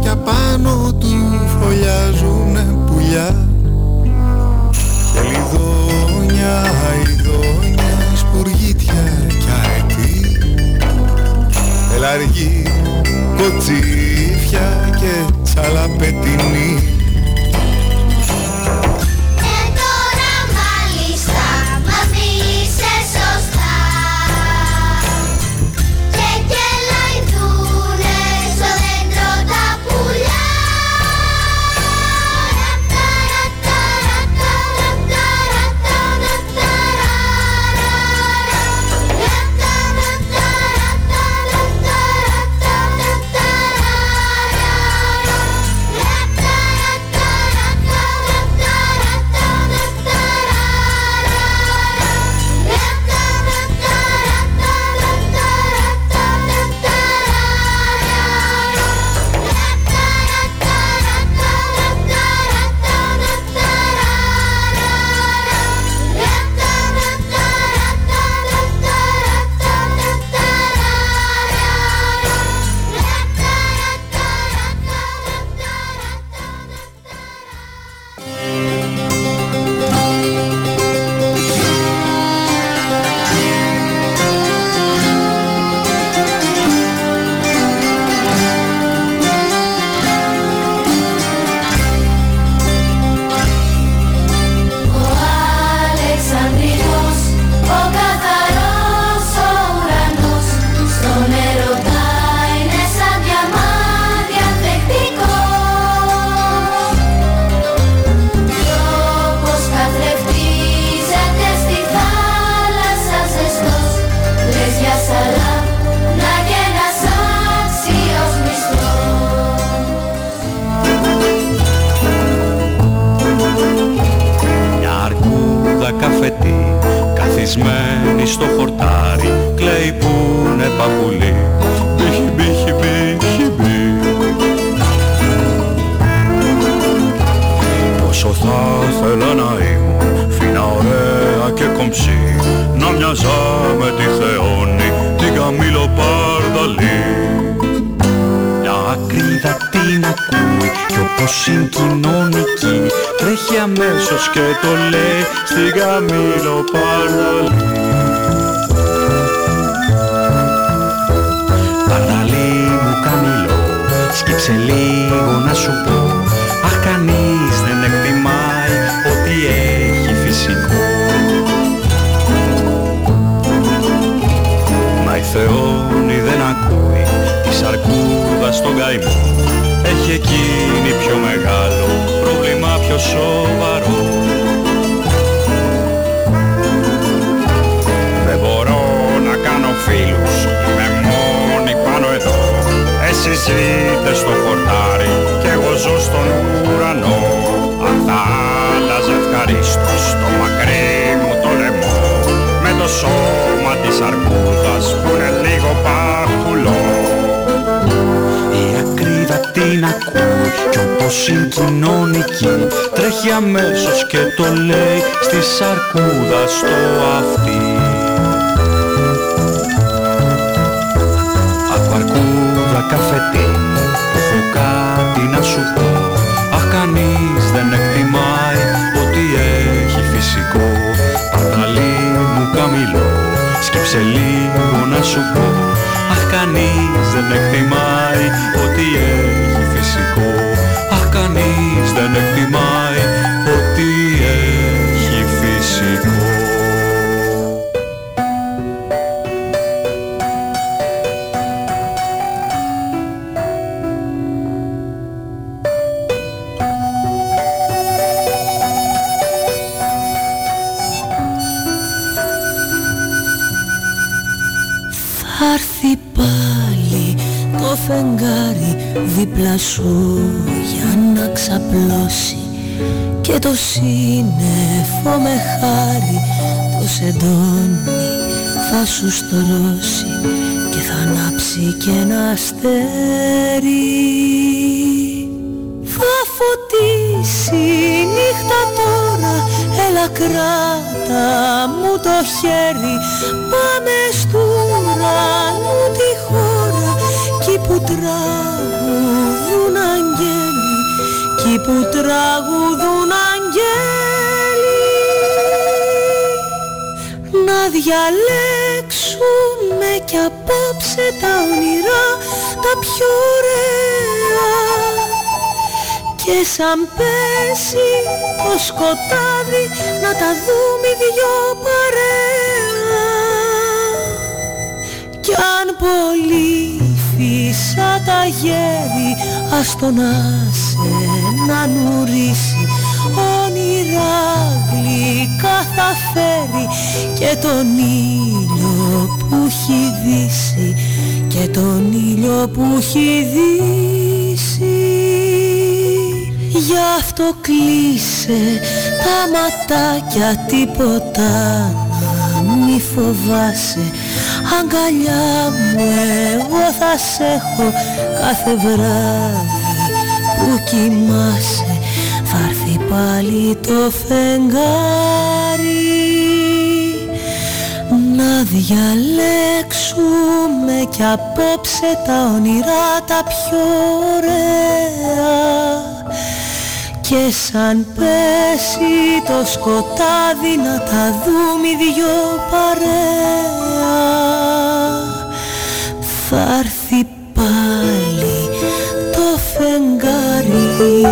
Κι απάνω του φωλιάζουνε πουλιά και λιδόνια, αηδόνια, σπουργίτια κι αρετή, ελαργή, κοτσίφια και τσαλαπετινή. Κλεισμένη στο χορτάρι, κλαίει πούνε παπουλί. Μπίχι, μπίχι, μπίχι, μπί. Πόσο θα ήθελα να ήμουν φίνα, ωραία και κομψή, να μοιάζα με τη Θεόνη, την Καμήλο Παρδαλή. Μια ακρίδα την ακούει κι όπως είναι κοινωνική, τρέχει αμέσως και το λέει στην Καμήλο Παρδαλή. Παρδαλή μου Καμήλο, σκέψε λίγο να σου πω, αχ κανείς δεν εκτιμάει ότι έχει φυσικό. Μα η Θεόνη δεν ακούει της αρκούδας στον καημό, έχει εκείνη πιο μεγάλο πρόβλημα, πιο σοβαρό. Δεν μπορώ να κάνω φίλους, είμαι μόνη πάνω εδώ. Εσείς ζείτε στο χορτάρι και εγώ ζω στον ουρανό. Αν θα άλλαζα ευχαρίστως το μακρύ μου το λαιμό, με το σώμα της αρκούδας που είναι λίγο παχουλό. Η ακρίδα την ακούει κι όπως είναι κοινωνική, τρέχει αμέσως και το λέει στη σαρκούδα στο αυτί. Ακού αρκούδα καφετή, έχω κάτι να σου πω, αχ κανείς δεν εκτιμάει ότι έχει φυσικό. Παρδαλή μου Καμήλο, σκέψε λίγο να σου πω, αχ κανείς δεν εκτιμάει ότι έχει φυσικό. Αχ κανείς δεν εκτιμάει ότι έχει φυσικό. Φεγγάρι δίπλα σου για να ξαπλώσει και το σύννεφο με χάρη το σεντόνι θα σου στρώσει και θα ανάψει και ένα αστέρι. Θα φωτίσει η νύχτα τώρα, έλα κράτα μου το χέρι, πάμε στου ουρανού τη χώρα, κι που τραγουδούν αγγέλοι, κι που τραγουδούν αγγέλοι. Να διαλέξουμε κι απόψε τα όνειρά τα πιο ωραία, και σαν πέσει το σκοτάδι να τα δούμε δυο παρέα. Κι αν πολύ φύσα τα γέρι, ας το να σε να νουρίσει, όνειρα γλυκά θα φέρει και τον ήλιο που έχει δύσει, και τον ήλιο που έχει δύσει. Γι' αυτό κλείσε τα ματάκια, τίποτα να μη φοβάσαι, αγκαλιά μου εγώ θα σ' έχω κάθε βράδυ που κοιμάσαι, θα έρθει πάλι το φεγγάρι. Να διαλέξουμε κι απόψε τα όνειρά τα πιο ωραία, και σαν πέσει το σκοτάδι να τα δούμε δυο παρέα. Θα έρθει πάλι το φεγγάρι. Thank you.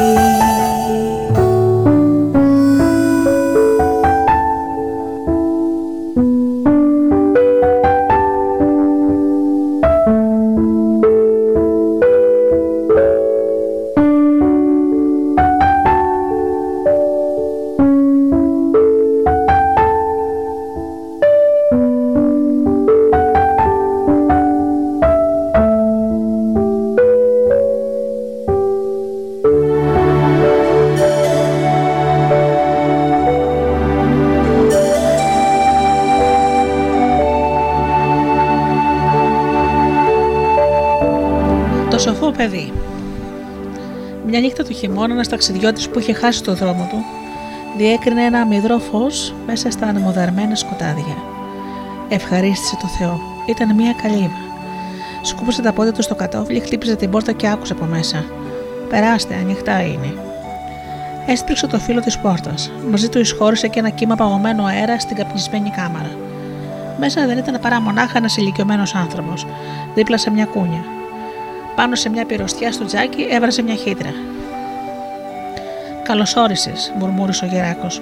λίγο παιδί. Μια νύχτα του χειμώνα, ένας ταξιδιώτης που είχε χάσει το δρόμο του διέκρινε ένα αμυδρό φως μέσα στα ανεμοδαρμένα σκοτάδια. Ευχαρίστησε το Θεό. Ήταν μια καλύβα. Σκούπισε τα πόδια του στο κατόφλι, χτύπησε την πόρτα και άκουσε από μέσα. «Περάστε, ανοιχτά είναι». Έστριξε το φύλλο της πόρτας. Μαζί του εισχώρησε και ένα κύμα παγωμένο αέρα στην καπνισμένη κάμαρα. Μέσα δεν ήταν παρά μονάχα ένας ηλικιωμένος άνθρωπος, δίπλα σε μια κούνια. Πάνω σε μια πυροστιά στο τζάκι έβραζε μια χύτρα. «Καλώς όρισες», μουρμούρισε ο γεράκος.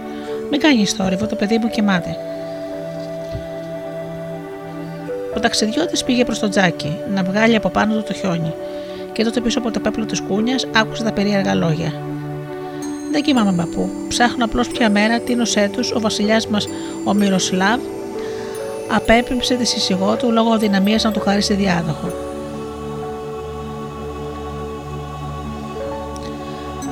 «Μην κάνεις θόρυβο, το παιδί μου κοιμάται». Ο ταξιδιώτης πήγε προς το τζάκι να βγάλει από πάνω του το χιόνι, και τότε πίσω από το πέπλο της κούνιας άκουσε τα περίεργα λόγια. «Δεν κοιμάμαι, παππού. Ψάχνω απλώς ποια μέρα τίνος έτους ο βασιλιάς μας, ο Μυροσλάβ, απέπεμψε τη σύζυγό του λόγω αδυναμίας να του χαρίσει διάδοχο».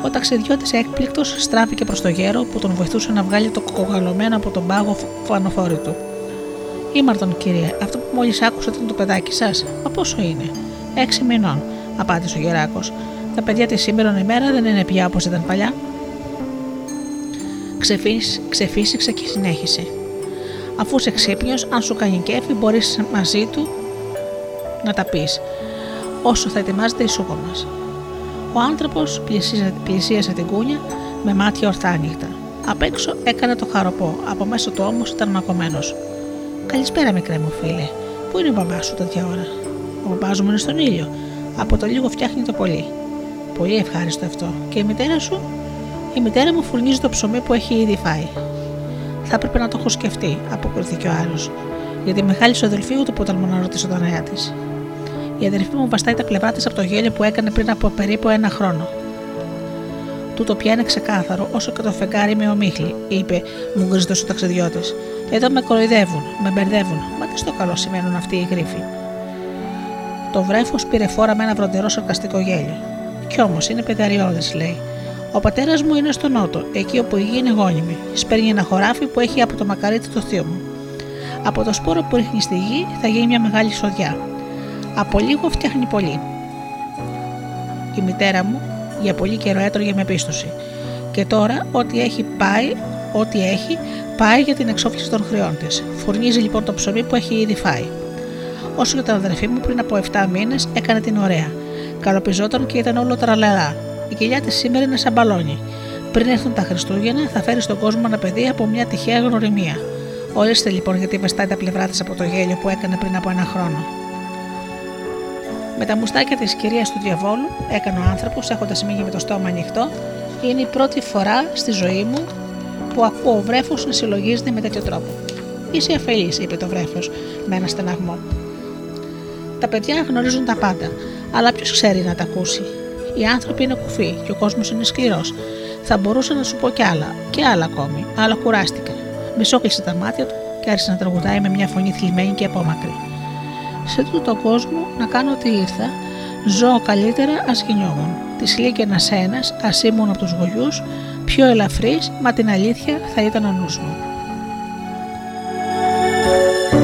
Ο ταξιδιώτης έκπληκτος στράφηκε προς το γέρο που τον βοηθούσε να βγάλει το κοκαλωμένο από τον πάγο φανοφόρι του. «Ήμαρτον, κύριε, αυτό που μόλις άκουσα ήταν το παιδάκι σας. Μα πόσο είναι?» «Έξι μηνών», απάντησε ο γεράκος. «Τα παιδιά τη σήμερα ημέρα δεν είναι πια όπως ήταν παλιά». Ξεφύσηξε και συνέχισε. «Αφού είσαι ξύπνιος, αν σου κάνει κέφι, μπορείς μαζί του να τα πεις, όσο θα ετοιμάζεται η σούπα μας». Ο άνθρωπος πλησίασε την κούνια με μάτια ορθάνυχτα. Απ' έξω έκανε το χαροπό, από μέσα του όμως ήταν μακωμένος. «Καλησπέρα, μικρέ μου φίλε. Πού είναι ο μπαμπάς σου τέτοια ώρα?» «Ο μπαμπάς μου είναι στον ήλιο. Από το λίγο φτιάχνει το πολύ». «Πολύ ευχάριστο αυτό. Και η μητέρα σου?» «Η μητέρα μου φουρνίζει το ψωμί που έχει ήδη φάει». «Θα έπρεπε να το έχω σκεφτεί», αποκρίθηκε ο άλλος. «Γιατί με χάλισε ο αδελφίου του που τολμώ να ρωτήσω τον αέρα της. Η αδελφή μου βαστάει τα πλευρά της από το γέλιο που έκανε πριν από περίπου ένα χρόνο». «Τούτο πια είναι ξεκάθαρο, όσο και το φεγγάρι με ομίχλη», είπε μου γκριζτός ο ταξιδιώτης. «Εδώ με κοροϊδεύουν, με μπερδεύουν. Μα τι στο καλό σημαίνουν αυτοί οι γρίφοι». Το βρέφος πήρε φόρα με ένα βροντερό σαρκαστικό γέλιο. «Κι όμως είναι παιδαριώδες», λέει. «Ο πατέρας μου είναι στο νότο, εκεί όπου η γη είναι γόνιμη. Σπέρνει ένα χωράφι που έχει από το μακαρίτι το θείο μου. Από το σπόρο που ρίχνει στη γη θα γίνει μια μεγάλη σοδιά. Από λίγο φτιάχνει πολύ. Η μητέρα μου για πολύ καιρό έτρωγε με πίστοση. Και τώρα ό,τι έχει πάει, ό,τι έχει, πάει για την εξόφληση των χρεών της. Φουρνίζει λοιπόν το ψωμί που έχει ήδη φάει. Όσο και τα αδερφή μου πριν από επτά μήνες έκανε την ωραία. Καλοπιζόταν και ήταν όλο τραλαλά. Η κοιλιά της σήμερα είναι σαν μπαλόνι. Πριν έρθουν τα Χριστούγεννα, θα φέρει στον κόσμο ένα παιδί από μια τυχαία γνωριμία. Ορίστε λοιπόν γιατί βεστάει τα πλευρά της από το γέλιο που έκανε πριν από ένα χρόνο». «Με τα μουστάκια της κυρίας του διαβόλου», έκανε ο άνθρωπος, έχοντας μείνει με το στόμα ανοιχτό, «είναι η πρώτη φορά στη ζωή μου που ακούω ο βρέφος να συλλογίζεται με τέτοιο τρόπο». «Είσαι αφελής», είπε το βρέφος με ένα στεναγμό. «Τα παιδιά γνωρίζουν τα πάντα, αλλά ποιος ξέρει να τα ακούσει. Οι άνθρωποι είναι κουφοί και ο κόσμος είναι σκληρός. Θα μπορούσα να σου πω κι άλλα, και άλλα ακόμη, αλλά κουράστηκα». Μισόκλεισε τα μάτια του και άρχισε να τραγουδάει με μια φωνή θλιμμένη και απόμακρη. «Σε τούτο κόσμο να κάνω ό,τι ήρθα, ζω καλύτερα ας γινιόμουν. Της λύκαινας ένας, ας ήμουν από τους γολιούς, πιο ελαφρύς, μα την αλήθεια θα ήταν ο νους μου». Thank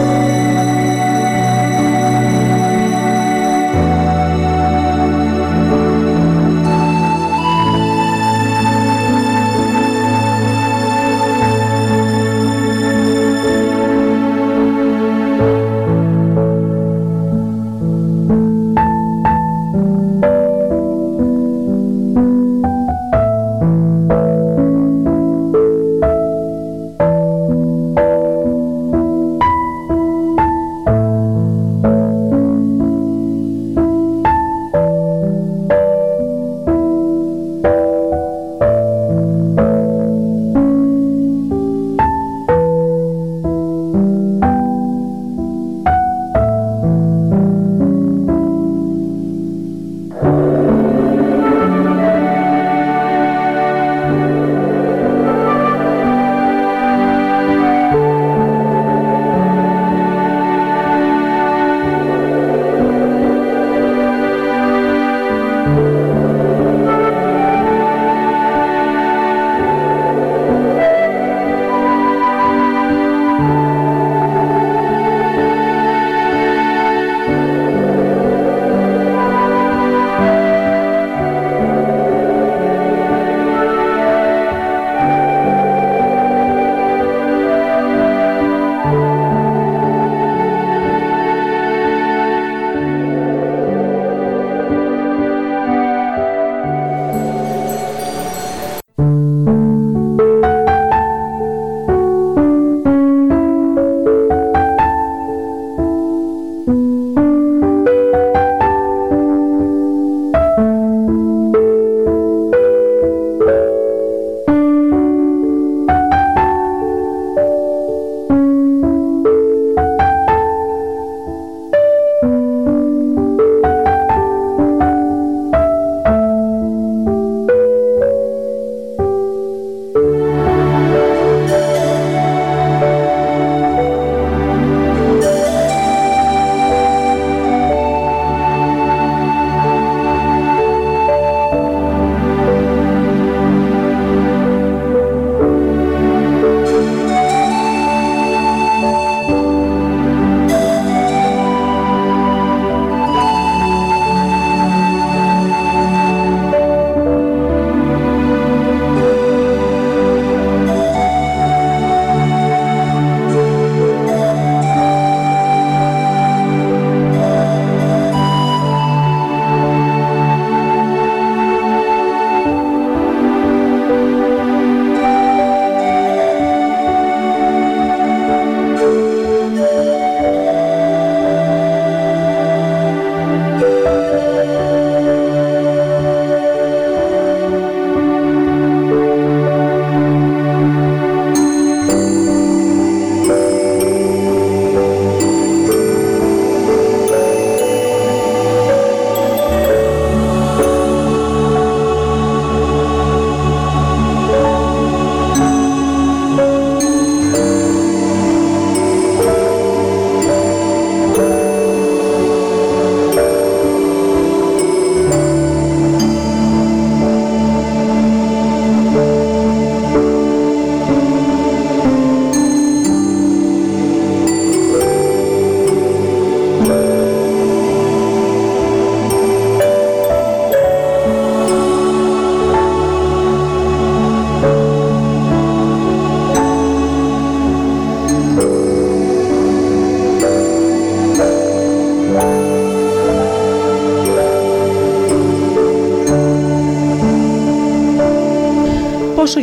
you.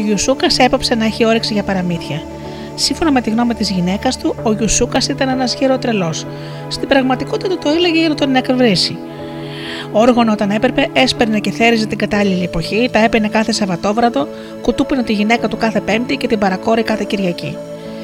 Γιουσούκας έπαψε να έχει όρεξη για παραμύθια. Σύμφωνα με τη γνώμη της γυναίκας του, ο Γιουσούκας ήταν ένας γεροτρελός. Στην πραγματικότητα το έλεγε για να τον εκνευρίσει. Όργανο όταν έπρεπε, έσπαιρνε και θέριζε την κατάλληλη εποχή, τα έπαιρνε κάθε Σαββατόβραδο, κουτούπινε τη γυναίκα του κάθε Πέμπτη και την παρακόρη κάθε Κυριακή.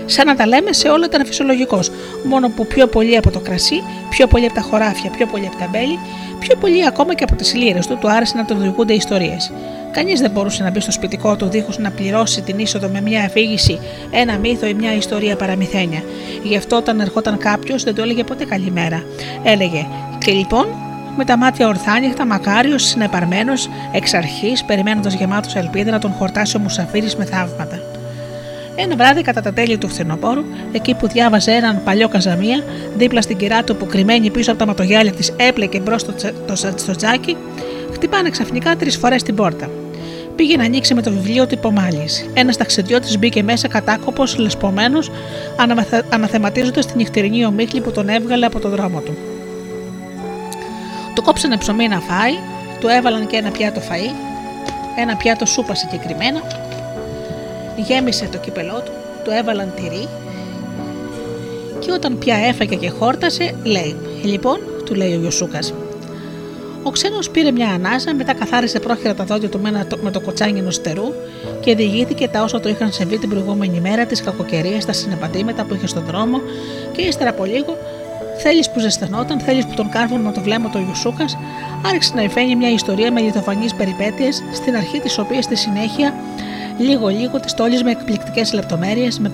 Σαν να τα λέμε, σε όλα ήταν φυσιολογικός, μόνο που πιο πολύ από το κρασί, πιο πολύ από τα χωράφια, πιο πολύ από τα μπέλη, πιο πολύ ακόμα και από τις λίρες του, του άρεσε να τον διηγούνται ιστορίες. Κανείς δεν μπορούσε να μπει στο σπιτικό του δίχως να πληρώσει την είσοδο με μια αφήγηση, ένα μύθο ή μια ιστορία παραμυθένια. Γι' αυτό όταν ερχόταν κάποιος δεν του έλεγε ποτέ καλημέρα. Έλεγε «Και λοιπόν», με τα μάτια ορθάνυχτα, μακάριος, συνεπαρμένος, εξ αρχής, περιμένοντας γεμάτος ελπίδα να τον χορτάσει ο μουσαφίρης με θαύματα. Ένα βράδυ κατά τα τέλη του φθινοπόρου, εκεί που διάβαζε έναν παλιό καζαμία, δίπλα στην κυρά του που κρυμμένη πίσω από τα ματογιάλια της έπλεκε μπρος στο, τσα, το, στο τζάκι, χτυπάνε ξαφνικά τρεις φορές την πόρτα. Πήγε να ανοίξει με το βιβλίο του υπομάλης. Ένας ταξιδιώτης μπήκε μέσα κατάκοπος, λεσπωμένος, αναθεματίζοντας την νυχτερινή ομίχλη που τον έβγαλε από τον δρόμο του. Του κόψανε ψωμί να φάει, του έβαλαν και ένα πιάτο φαΐ, ένα πιάτο σούπα συγκεκριμένα, γέμισε το κύπελό του, του έβαλαν τυρί και όταν πια έφαγε και χόρτασε, λέει «Λοιπόν», του λέει ο Γιουσούκας. Ο ξένος πήρε μια ανάσα, μετά καθάρισε πρόχειρα τα δόντια του με το κοτσάνινο στερού και διηγήθηκε τα όσα του είχαν συμβεί την προηγούμενη μέρα, τις κακοκαιρίες, τα συνεπατήματα που είχε στον δρόμο και ύστερα από λίγο, θέλεις που ζεσθενόταν, θέλεις που τον κάρφωνε με το βλέμμα του Γιουσούκας, άρχισε να υφαίνει μια ιστορία με λιθοφανείς περιπέτειες, στην αρχή της οποίας στη συνέχεια λίγο-λίγο τις τόλεις με εκπληκτικές λεπτομέρειες, με,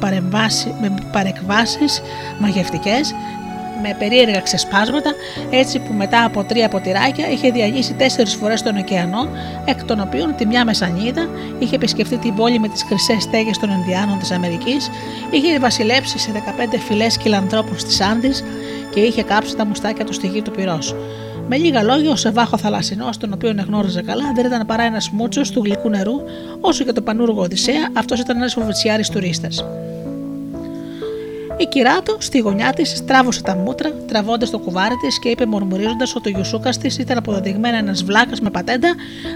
με παρεκβάσεις μαγευτικές, με περίεργα ξεσπάσματα, έτσι που μετά από τρία ποτηράκια είχε διαλύσει τέσσερις φορές τον ωκεανό, εκ των οποίων τη μια μεσανίδα είχε επισκεφτεί την πόλη με τις χρυσές στέγες των Ινδιάνων της Αμερικής, είχε βασιλέψει σε δεκαπέντε φυλές κυλανθρώπων στις Άνδης και είχε κάψει τα μουστάκια του στη γη του πυρός. Με λίγα λόγια, ο Σεβάχο Θαλασσινός, τον οποίον εγνώριζε καλά, δεν ήταν παρά ένας μούτσος του γλυκού νερού, όσο και το πανούργο Οδυσσέα, αυτός ήταν ένας φοβητσιάρης τουρίστας. Η κυρά του, στη γωνιά της, τράβωσε τα μούτρα, τραβώντας το κουβάρι της και είπε μουρμουρίζοντας ότι ο Γιουσούκας της ήταν αποδεδειγμένα ένας βλάκας με πατέντα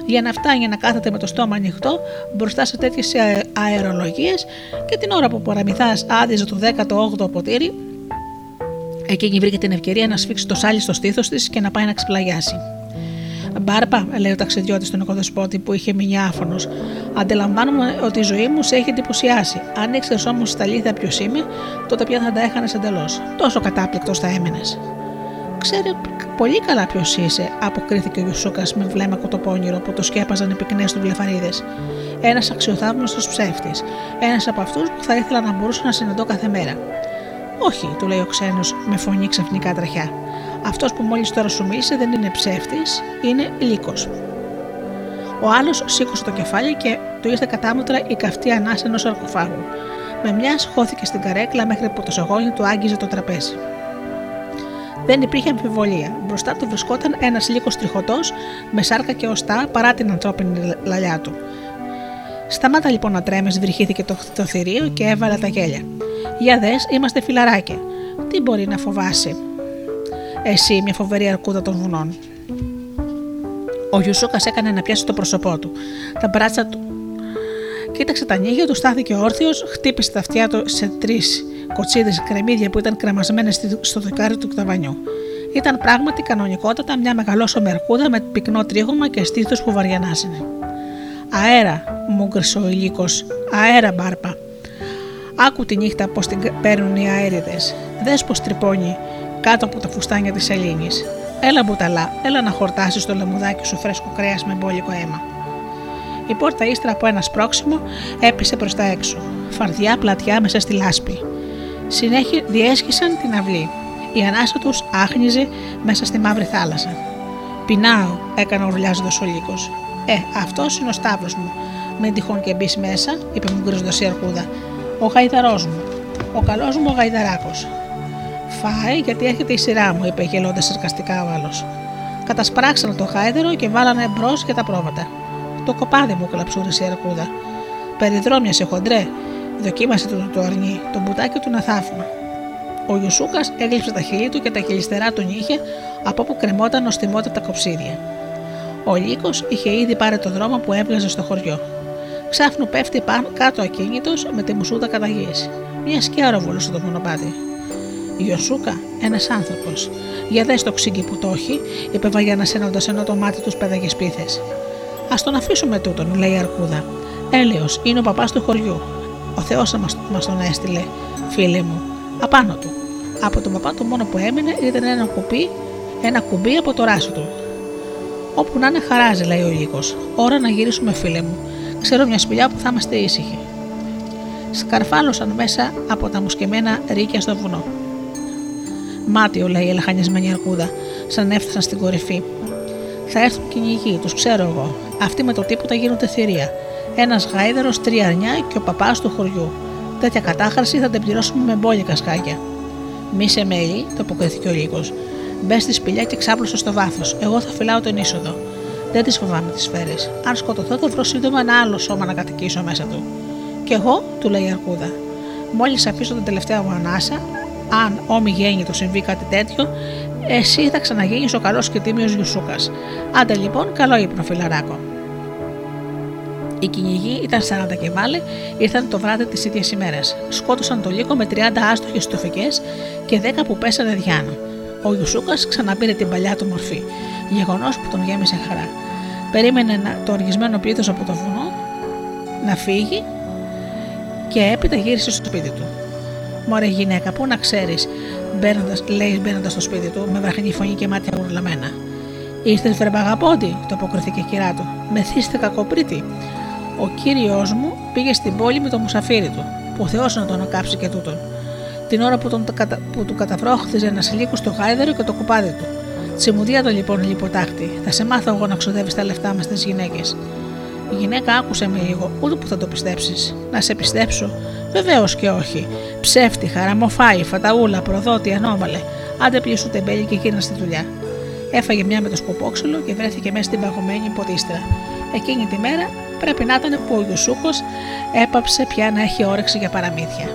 για να φτάνει να κάθεται με το στόμα ανοιχτό μπροστά σε τέτοιες αερολογίες και την ώρα που ο παραμυθάς άδιζε το δέκατο όγδοο ποτήρι, εκείνη βρήκε την ευκαιρία να σφίξει το σάλι στο στήθος της και να πάει να ξεπλαγιάσει. «Μπάρπα», λέει ο ταξιδιώτης στον οικοδεσπότη που είχε μείνει άφωνος, «αντιλαμβάνομαι ότι η ζωή μου σε έχει εντυπωσιάσει. Αν ήξερες όμως στα αλήθεια ποιος είμαι, τότε πια θα τα έχανες εντελώς. Τόσο κατάπληκτος θα έμενες». «Ξέρε πολύ καλά ποιος είσαι», αποκρίθηκε ο Γιουσούκας με βλέμμα κοτοπόνηρο που το σκέπαζαν οι πυκνές του βλεφαρίδες. «Ένας αξιοθαύμαστος ψεύτης. Ένας από αυτούς που θα ήθελα να μπορούσα να συναντώ κάθε μέρα». «Όχι», του λέει ο ξένος με φωνή ξαφνικά τραχιά. «Αυτός που μόλις τώρα σου μίλησε δεν είναι ψεύτης, είναι λύκος». Ο άλλος σήκωσε το κεφάλι και του ήρθε κατάμουτρα η καυτή ανάσα ενός σαρκοφάγου. Με μια χώθηκε στην καρέκλα μέχρι που το σαγόνι του άγγιζε το τραπέζι. Δεν υπήρχε αμφιβολία. Μπροστά του βρισκόταν ένας λύκος τριχωτός με σάρκα και οστά παρά την ανθρώπινη λαλιά του. «Σταμάτα λοιπόν να τρέμεις», βρυχήθηκε το, το θηρίο και έβαλε τα γέλια. «Για δες, είμαστε φιλαράκια. Τι μπορεί να φοβάσει εσύ, μια φοβερή αρκούδα των βουνών?» Ο Γιουσούκας έκανε να πιάσει το πρόσωπό του, τα μπράτσα του. Κοίταξε τα νύχια του, στάθηκε όρθιος, χτύπησε τα αυτιά του σε τρεις κοτσίδες κρεμμύδια που ήταν κρεμασμένες στο δοκάρι του ταβανιού. Ήταν πράγματι κανονικότατα μια μεγαλόσωμη αρκούδα με πυκνό τρίγωμα και στήθος που βαριανάσαινε. «Αέρα», μούγκρισε ο λύκος, «αέρα, Μπάρπα. Άκου τη νύχτα πως την παίρνουν οι αέριδες. Δες πως τρυπώνει κάτω από τα φουστάνια της σελήνης. Έλα, μπουταλά, έλα να χορτάσεις το λεμουδάκι σου φρέσκο κρέας με μπόλικο αίμα». Η πόρτα ύστερα από ένα σπρόξιμο έπεσε προς τα έξω, φαρδιά πλατιά μέσα στη λάσπη. Συνέχεια διέσχισαν την αυλή. Η ανάσα τους άχνιζε μέσα στη μαύρη θάλασσα. «Πεινάω», έκανε ουρλιάζοντας ο λύκος. «Ε, αυτός είναι ο σταύρος μου. Μην τυχόν και μπεις μέσα», είπε μουγκρίζοντας η αρκούδα. «Ο γαϊδαρός μου, ο καλός μου ο γαϊδαράκος». «Φάει, γιατί έρχεται η σειρά μου», είπε γελώντας σαρκαστικά ο άλλος. Κατασπράξαν το γάιδαρο και βάλανε μπρος για τα πρόβατα. «Το κοπάδι μου», κλαψούρισε η αρκούδα. «Περιδρόμιασε, χοντρέ», δοκίμασε το, το αρνί, το μπουτάκι του να θαύμα. Ο Γιουσούκας έγλειψε τα χείλη του και τα χειλιστερά του νύχια από όπου κρεμόταν οστιμότατα τα κοψίδια. Ο λύκος είχε ήδη πάρει το δρόμο που έβγαζε στο χωριό. Ξάφνου πέφτει πάνω κάτω ακίνητος με τη μουσούτα κατά γης. Μια σκιά ροβολούσε το μονοπάτι. Γιωσούκα, ένας άνθρωπος. Για δες το ξύγκι που το έχει, είπε βαγιανασένοντας ενώ το μάτι τους πέταγε σπίθες. Ας τον αφήσουμε τούτον, λέει η Αρκούδα. Έλεος, είναι ο παπάς του χωριού. Ο Θεός μας τον έστειλε, φίλε μου, απάνω του. Από τον παπά του μόνο που έμεινε ήταν ένα κουμπί, ένα κουμπί από το ράσο του. Όπου να είναι, χαράζει, λέει ο Λύκος. Ώρα να γυρίσουμε, φίλε μου. Ξέρω μια σπηλιά που θα είμαστε ήσυχοι. Σκαρφάλωσαν μέσα από τα μουσκεμένα ρίκια στο βουνό. Μάτιο, λέει η λαχανιασμένη Αρκούδα, σαν έφτασαν στην κορυφή. Θα έρθουν κυνηγοί, τους ξέρω εγώ. Αυτοί με το τίποτα γίνονται θηρία. Ένας γάιδαρος, τρία αρνιά και ο παπάς του χωριού. Τέτοια κατάχρηση θα την πληρώσουμε με μπόλικα κασκάκια. Μη σε μέλη, το αποκρίθηκε ο Λύκος. Μπες στη σπηλιά και ξάπλωσε στο βάθος. Εγώ θα φυλάω τον είσοδο. Δεν τις φοβάμαι τις σφαίρες. Αν σκοτωθώ, θα βρω σύντομα ένα άλλο σώμα να κατοικήσω μέσα του. Κι εγώ, του λέει η Αρκούδα. Μόλις αφήσω την τελευταία μου ανάσα, αν όμοι γέννητο συμβεί κάτι τέτοιο, εσύ θα ξαναγίνεις ο καλός και τίμιος Γιουσούκας. Άντε λοιπόν, καλό ύπνο, φιλαράκο. Οι κυνηγοί ήταν σαράντα και βάλε, ήρθαν το βράδυ της ίδιας ημέρας. Σκότωσαν το Λύκο με τριάντα άστοχες τουφικές και δέκα που πέσανε διάνω. Ο Γιουσούκας ξαναπήρε την παλιά του μορφή, γεγονός που τον γέμισε χαρά. Περίμενε το οργισμένο πλήθος από το βουνό να φύγει και έπειτα γύρισε στο σπίτι του. Μωρέ γυναίκα, πού να ξέρεις, μπαίνοντας, λέει μπαίνοντας στο σπίτι του με βραχνή φωνή και μάτια γουρλαμένα. Είστε φρεμπαγαπόντι, το αποκριθήκε η κυρά του. Μεθύστε κακοπρίτη. Ο κύριος μου πήγε στην πόλη με το μουσαφίρι του, που ο Θεός να τον ακάψει και τούτον. Την ώρα που, τον, που του καταβρόχθιζε ένα λύκο στο γάιδαρο και το κουπάδι του. Τσιμουδία το λοιπόν, λιποτάχτη. Θα σε μάθω εγώ να ξοδεύεις τα λεφτά μας στις γυναίκες. Η γυναίκα, άκουσε με λίγο, ούτε που θα το πιστέψεις. Να σε πιστέψω. Βεβαίως και όχι. Ψεύτη, χαραμοφάη, φαταούλα, προδότη, ανώμαλε. Άντε πλήσου τεμπέλη και γύρνα στη δουλειά. Έφαγε μια με το σκοπόξυλο και βρέθηκε μέσα στην παγωμένη ποτίστρα. Εκείνη τη μέρα πρέπει να ήταν που ο Γιουσούκος έπαψε πια να έχει όρεξη για παραμύθια.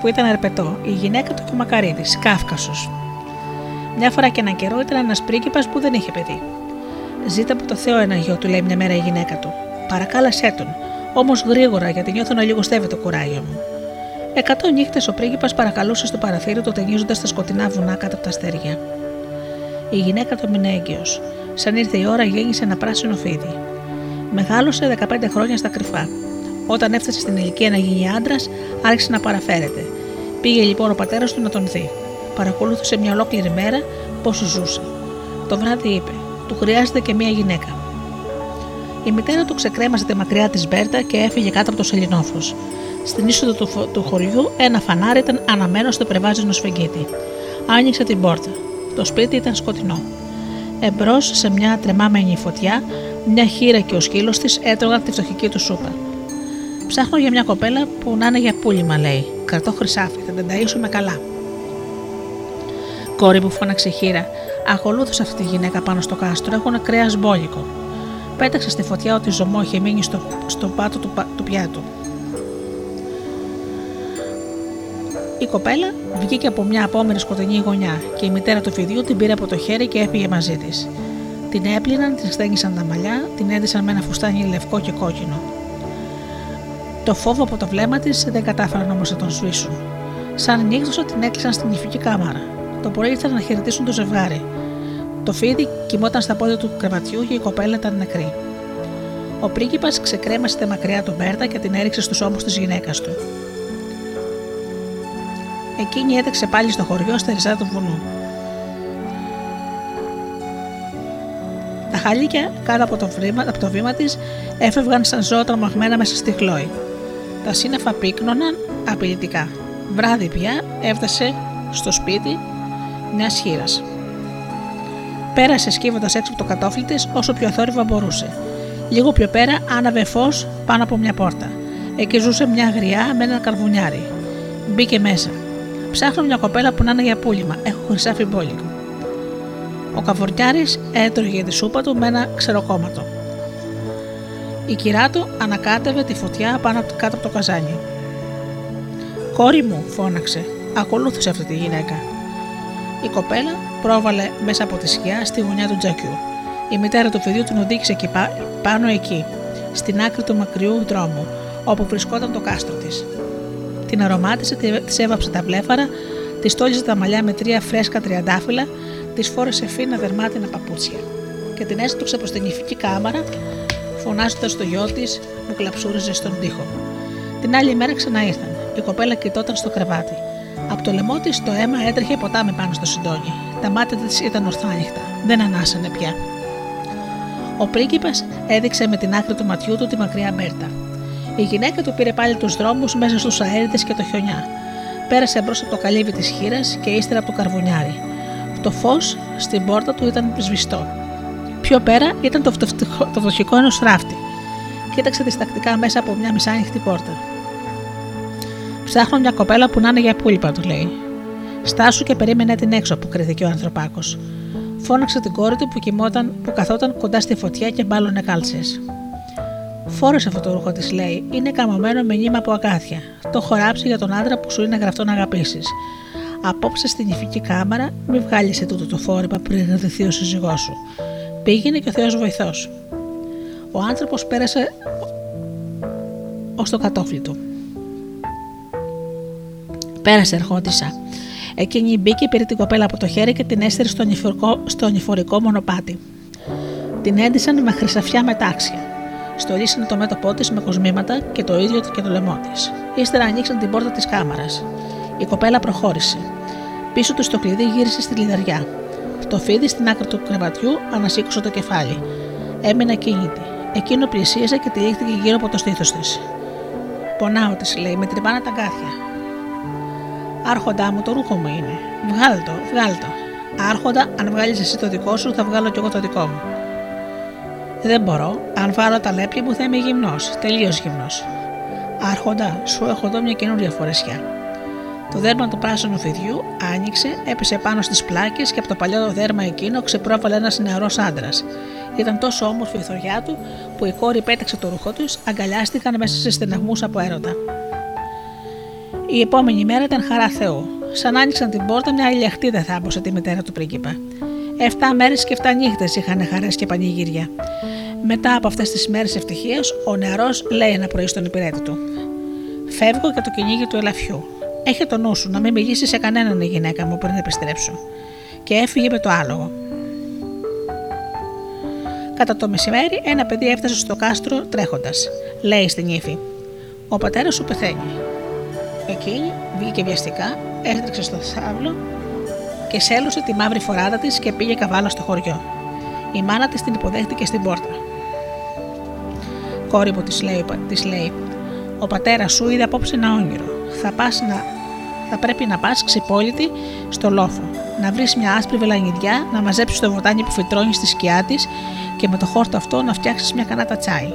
που ήταν αρπετό, η γυναίκα του Κομακαρίδης, Κάφκασος. Μια φορά και έναν καιρό ήταν ένας πρίγκιπας που δεν είχε παιδί. «Ζήτα από το Θεό ένα γιο», του λέει μια μέρα η γυναίκα του. «Παρακάλασέ τον, όμως γρήγορα, γιατί νιώθω να λιγοστεύει το κουράγιο μου». Εκατό νύχτες ο πρίγκιπας παρακαλούσε στο παραθύριο του, ταινίζοντας τα σκοτεινά βουνά κάτω από τα αστέρια. Η γυναίκα του έμεινε έγκυος. Σαν ήρθε η ώρα, γέννησε ένα πράσινο φίδι. Μεγάλωσε δεκαπέντε χρόνια στα κρυφά. Όταν έφτασε στην ηλικία να γίνει άντρας, άρχισε να παραφέρεται. Πήγε λοιπόν ο πατέρας του να τον δει. Παρακολούθησε μια ολόκληρη μέρα πώς ζούσε. Το βράδυ είπε: «Του χρειάζεται και μια γυναίκα». Η μητέρα του ξεκρέμασε τη μακριά της μπέρτα και έφυγε κάτω από το σελινόφος. Στην είσοδο του, φο- του χωριού ένα φανάρι ήταν αναμένο στο πρεβάζινο σφεγγίτι. Άνοιξε την πόρτα. Το σπίτι ήταν σκοτεινό. Εμπρός σε μια τρεμάμενη φωτιά, μια χείρα και ο σκύλος της έτρωγαν τη φτωχική του σούπα. «Ψάχνω για μια κοπέλα που να είναι για πούλημα», λέει. «Κρατώ χρυσάφι, θα την ταΐσουμε καλά». «Κόρη μου», φώναξε η χείρα, «ακολούθησε αυτή τη γυναίκα πάνω στο κάστρο. Έχουν κρέας μπόλικο». Πέταξε στη φωτιά ότι ζωμό είχε μείνει στο, στο πάτο του, του πιάτου. Η κοπέλα βγήκε από μια απόμερη σκοτεινή γωνιά και η μητέρα του φιδιού την πήρε από το χέρι και έφυγε μαζί της. Την έπλυναν, την στέγγισαν τα μαλλιά, την έντυσαν με ένα φουστάνι λευκό και κόκκινο. Το φόβο από το βλέμμα της δεν κατάφεραν όμως να τον σβήσουν. Σαν νύχτωσε, την έκλεισαν στην νηφική κάμαρα. Το πρωί ήρθαν να χαιρετήσουν το ζευγάρι. Το φίδι κοιμόταν στα πόδια του κρεβατιού και η κοπέλα ήταν νεκρή. Ο πρίγκιπας ξεκρέμασε τη μακριά του μπέρτα και την έριξε στους ώμους της γυναίκας του. Εκείνη έτρεξε πάλι στο χωριό, στα ριζά του βουνού. Τα χαλίκια κάτω από το βήμα, από το βήμα της έφευγαν σαν ζώα τρομαγμένα μέσα στη χλόη. Τα σύννεφα πύκνωναν απειλητικά. Βράδυ πια έφτασε στο σπίτι μιας χείρας. Πέρασε σκύβοντας έξω από το κατόφλι της όσο πιο αθόρυβα μπορούσε. Λίγο πιο πέρα άναβε φως πάνω από μια πόρτα. Εκεί ζούσε μια γριά με ένα καρβουνιάρι. Μπήκε μέσα. «Ψάχνω μια κοπέλα που να είναι για πούλημα. Έχω χρυσάφι μπόλικο». Ο καβουρτιάρης έτρωγε τη σούπα του με ένα ξεροκόμματο. Η κυρά του ανακάτευε τη φωτιά πάνω κάτω από το καζάνι. «Κόρη μου», φώναξε, «ακολούθησε αυτή τη γυναίκα». Η κοπέλα πρόβαλε μέσα από τη σκιά στη γωνιά του τζακιού. Η μητέρα του παιδιού την οδήγησε εκεί πάνω εκεί, στην άκρη του μακριού δρόμου, όπου βρισκόταν το κάστρο της. Την αρωμάτισε, της έβαψε τα βλέφαρα, της τόλιζε τα μαλλιά με τρία φρέσκα τριαντάφυλλα, της φόρεσε φίνα δερμάτινα παπούτσια και την έστρωξε προς την νηφική κάμαρα, φωνάζοντας το γιο της που κλαψούριζε στον τοίχο. Την άλλη μέρα ξαναήρθαν. Η κοπέλα κοιτόταν στο κρεβάτι. Από το λαιμό της το αίμα έτρεχε ποτάμι πάνω στο συντόνι. Τα μάτια της ήταν ορθάνυχτα, δεν ανάσανε πια. Ο πρίγκιπας έδειξε με την άκρη του ματιού του τη μακριά μπέρτα. Η γυναίκα του πήρε πάλι τους δρόμους μέσα στους αέριδες και το χιονιά. Πέρασε μπρος από το καλύβι της χείρας και ύστερα από το καρβουνιάρι. Το φως στην πόρτα του ήταν σβηστό. Πιο πέρα ήταν το φτωχικό ενός ράφτη. Κοίταξε διστακτικά μέσα από μια μισάνοιχτη πόρτα. «Ψάχνω μια κοπέλα που να είναι για πούληπα», του λέει. «Στάσου και περίμενε την έξω», αποκρίθηκε ο ανθρωπάκος. Φώναξε την κόρη του που, κοιμόταν, που καθόταν κοντά στη φωτιά και μπάλωνε κάλτσες. «Φόρεσε αυτό το ρούχο», της λέει. «Είναι καμωμένο με νήμα από ακάθια. Το χωράψει για τον άντρα που σου είναι γραφτό να αγαπήσεις. Απόψε στην ηφική κάμαρα, μη βγάλει τούτο το φόρυπα πριν ρδηθεί ο σύζυγός σου. Πήγαινε και ο Θεός βοηθός». Ο άνθρωπος πέρασε ως το κατόφλι του. Πέρασε ερχόντισσα. Εκείνη μπήκε, πήρε την κοπέλα από το χέρι και την έστερε στο νηφορικό, στο νηφορικό μονοπάτι. Την έντυσαν με χρυσαφιά μετάξια. Στολίσανε το μέτωπό της με κοσμήματα και το ίδιο και το λαιμό της. Ύστερα ανοίξαν την πόρτα της κάμαρας. Η κοπέλα προχώρησε. Πίσω του το κλειδί γύρισε στη λιδαριά. Το φίδι στην άκρη του κρεβατιού ανασήκωσε το κεφάλι. Έμεινε ακίνητη. Εκείνο πλησίασε και τυλίχθηκε γύρω από το στήθος της. «Πονάω», της λέει, «με τρυπάνε τα αγκάθια». «Άρχοντά μου, το ρούχο μου είναι. Βγάλ' το, βγάλ' το». «Άρχοντα, αν βγάλεις εσύ το δικό σου, θα βγάλω κι εγώ το δικό μου». «Δεν μπορώ. Αν βάλω τα λέπια μου θα είμαι γυμνός, τελείως γυμνός». «Άρχοντα, σου έχω εδώ μια καινούρια φορεσιά». Το δέρμα του πράσινου φιδιού άνοιξε, έπεσε πάνω στις πλάκες και από το παλιό το δέρμα εκείνο ξεπρόβαλε ένας νεαρός άντρας. Ήταν τόσο όμορφη η θωριά του που η κόρη πέταξε το ρούχο τους, αγκαλιάστηκαν μέσα σε στεναγμούς από έρωτα. Η επόμενη μέρα ήταν χαρά Θεού. Σαν άνοιξαν την πόρτα, μια ηλιαχτή δεν θάμπωσε τη μητέρα του πρίγκιπα. Εφτά μέρες και εφτά νύχτες είχαν χαρές και πανηγύρια. Μετά από αυτές τις μέρες ευτυχίας, ο νεαρός λέει ένα πρωί στον υπηρέτη του: «Φεύγω για το κυνήγι του ελαφιού. Έχε το νου σου να μην μιλήσει σε κανέναν η γυναίκα μου πριν επιστρέψω». Και έφυγε με το άλογο. Κατά το μεσημέρι, ένα παιδί έφτασε στο κάστρο τρέχοντας. Λέει στην ύφη: «Ο πατέρας σου πεθαίνει». Εκείνη βγήκε βιαστικά, έστρεξε στο θάβλο και σέλωσε τη μαύρη φοράδα της και πήγε καβάλα στο χωριό. Η μάνα της την υποδέχτηκε στην πόρτα. «Κόρη μου», της λέει, της λέει, «ο πατέρας σου είδε απόψε ένα όνειρο. Θα, πας να... θα πρέπει να πας ξυπόλυτη στο λόφο, να βρεις μια άσπρη βελανιδιά, να μαζέψεις το βοτάνι που φυτρώνει στη σκιά της και με το χόρτο αυτό να φτιάξεις μια κανάτα τσάι.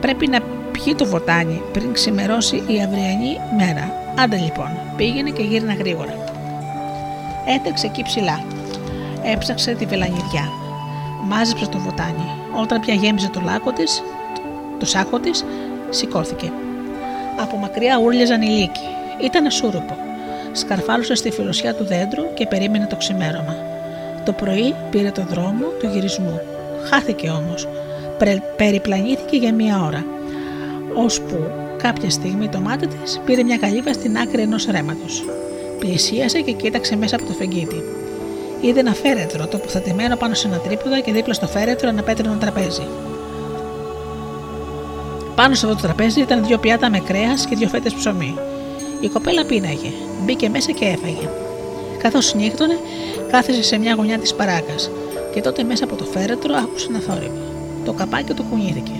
Πρέπει να πιει το βοτάνι πριν ξημερώσει η αυριανή μέρα. Άντε λοιπόν, πήγαινε και γύρνα γρήγορα». Έτρεξε εκεί ψηλά. Έψαξε τη βελανιδιά. Μάζεψε το βοτάνι. Όταν πια γέμιζε το, λάκο της, το σάκο της, σηκώθηκε. Από μακριά ούρλιαζαν οι λύκοι. Ήτανε σούρουπο. Σκαρφάλωσε στη φιλοσιά του δέντρου και περίμενε το ξημέρωμα. Το πρωί πήρε το δρόμο του γυρισμού. Χάθηκε όμως. Πρε, περιπλανήθηκε για μία ώρα, ώσπου κάποια στιγμή το μάτι της πήρε μια καλύβα στην άκρη ενός ρέματος. Πλησίασε και κοίταξε μέσα από το φεγγίτι. Είδε ένα φέρετρο τοποθετημένο πάνω σε ένα τρίποδα και δίπλα στο φέρετρο ένα πέτρινο τραπέζι. Πάνω σε αυτό το τραπέζι ήταν δύο πιάτα με κρέας και δύο φέτες ψωμί. Η κοπέλα πίναγε, μπήκε μέσα και έφαγε. Καθώς νύχτωνε, κάθεσε σε μια γωνιά της παράκας και τότε μέσα από το φέρετρο άκουσε ένα θόρυβο. Το καπάκι του κουνήθηκε.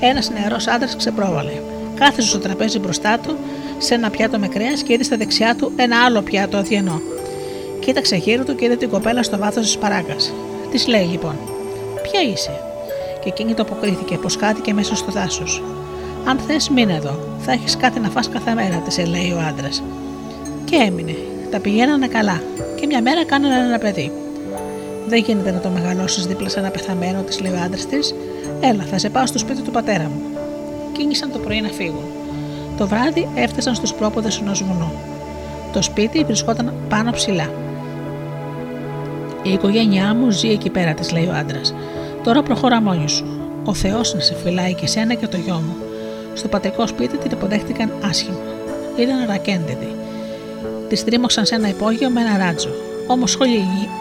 Ένας νεαρός άντρας ξεπρόβαλε. Κάθεσε στο τραπέζι μπροστά του σε ένα πιάτο με κρέας και είδε στα δεξιά του ένα άλλο πιάτο αδιανό. Κοίταξε γύρω του και είδε την κοπέλα στο βάθος της παράκας. Της λέει λοιπόν: «Ποια είσαι?» Και εκείνη το αποκρίθηκε πως χάθηκε μέσα στο δάσος. «Αν θες, μείνε εδώ. Θα έχεις κάτι να φας κάθε μέρα», της λέει ο άντρας. Και έμεινε. Τα πηγαίνανε καλά. Και μια μέρα κάνανε ένα παιδί. «Δεν γίνεται να το μεγαλώσεις δίπλα σε ένα πεθαμένο», της λέει ο άντρας της. «Έλα, θα σε πάω στο σπίτι του πατέρα μου». Κίνησαν το πρωί να φύγουν. Το βράδυ έφτασαν στους πρόποδες ενός βουνού. Το σπίτι βρισκόταν πάνω ψηλά. «Η οικογένειά μου ζει εκεί πέρα», της λέει ο άντρας. «Τώρα προχώρα μόνη σου. Ο Θεός να σε φυλάει και σένα και το γιο μου». Στο πατρικό σπίτι την υποδέχτηκαν άσχημα. Ήταν ρακέντιδη. Τη τρίμωξαν σε ένα υπόγειο με ένα ράτσο. Όμως όλη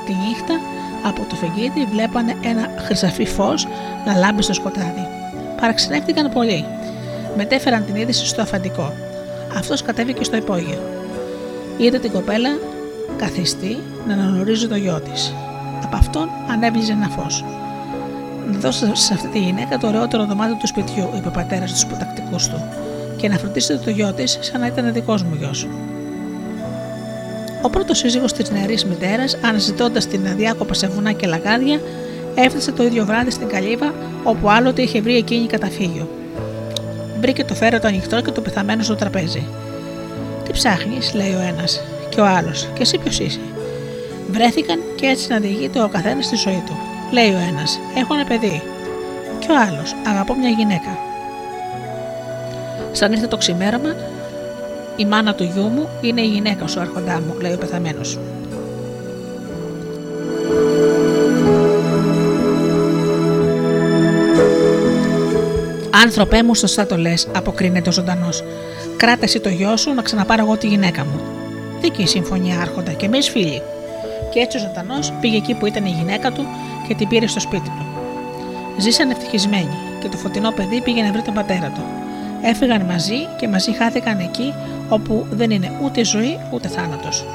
τη νύχτα από το φεγγίτι βλέπανε ένα χρυσαφί φως να λάμπει στο σκοτάδι. Παραξενεύτηκαν πολύ. Μετέφεραν την είδηση στο αφαντικό. Αυτός κατέβηκε στο υπόγειο. Είδε την κοπέλα καθιστή να αναγνωρίζει το γιο της. Από αυτόν ανέμπλυζε ένα φως. «Να δώσετε σε αυτή τη γυναίκα το ωραιότερο δωμάτιο του σπιτιού», είπε ο πατέρας στους προτακτικούς του, «και να φροντίσετε το γιο της σαν να ήταν δικός μου γιος». Ο πρώτος σύζυγος της νεαρής μητέρας, αναζητώντας την αδιάκοπα σε βουνά και λαγάδια, έφτασε το ίδιο βράδυ στην καλύβα όπου άλλοτε είχε βρει εκείνη καταφύγιο. Βρήκε το φέρετο ανοιχτό και το πεθαμένο στο τραπέζι. «Τι ψάχνεις?» λέει ο ένας, και ο άλλος, «και εσύ ποιος είσαι?» Βρέθηκαν και έτσι να διηγείται ο καθένας στη ζωή του. Λέει ο ένας: «Έχω ένα παιδί». Και ο άλλος: «Αγαπώ μια γυναίκα». «Σαν ήρθε το ξημέρωμα, η μάνα του γιού μου είναι η γυναίκα σου, αρχοντά μου», λέει ο πεθαμένος. «Άνθρωπέ μου, σωστά το λες», αποκρίνεται ο ζωντανός. «Κράτα εσύ το γιο σου, να ξαναπάρω εγώ τη γυναίκα μου». «Δίκαιη συμφωνία, άρχοντα, και εμείς φίλοι». Και έτσι ο ζωντανός πήγε εκεί που ήταν η γυναίκα του και την πήρε στο σπίτι του. Ζήσαν ευτυχισμένοι και το φωτεινό παιδί πήγε να βρει τον πατέρα του. Έφυγαν μαζί και μαζί χάθηκαν εκεί όπου δεν είναι ούτε ζωή ούτε θάνατος.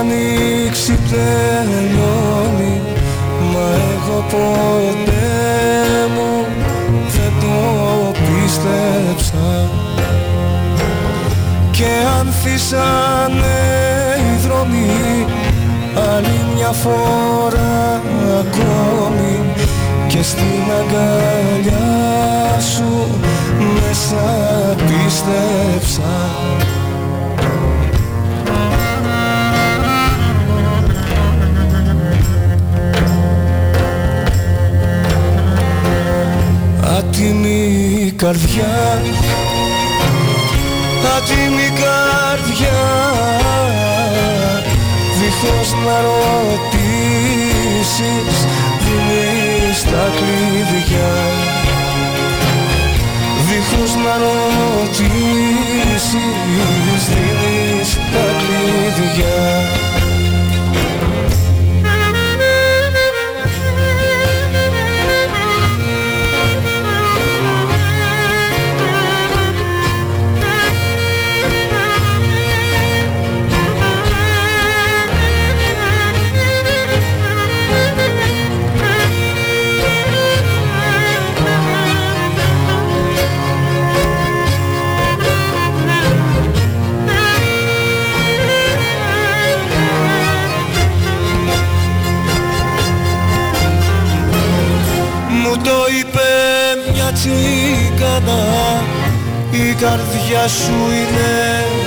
ανοίξει τελώνει, μα εγώ ποτέ μου δεν το πίστεψα. Και αν ανθίσανε οι δρόμοι άλλη μια φορά ακόμη, και στην αγκαλιά σου μέσα πίστεψα. Άτιμη καρδιά, άτιμη καρδιά, δίχως να ρωτήσεις δίνεις τα κλειδιά, δίχως να ρωτήσεις δίνεις τα κλειδιά. Το είπε μια τσίκανα, η καρδιά σου είναι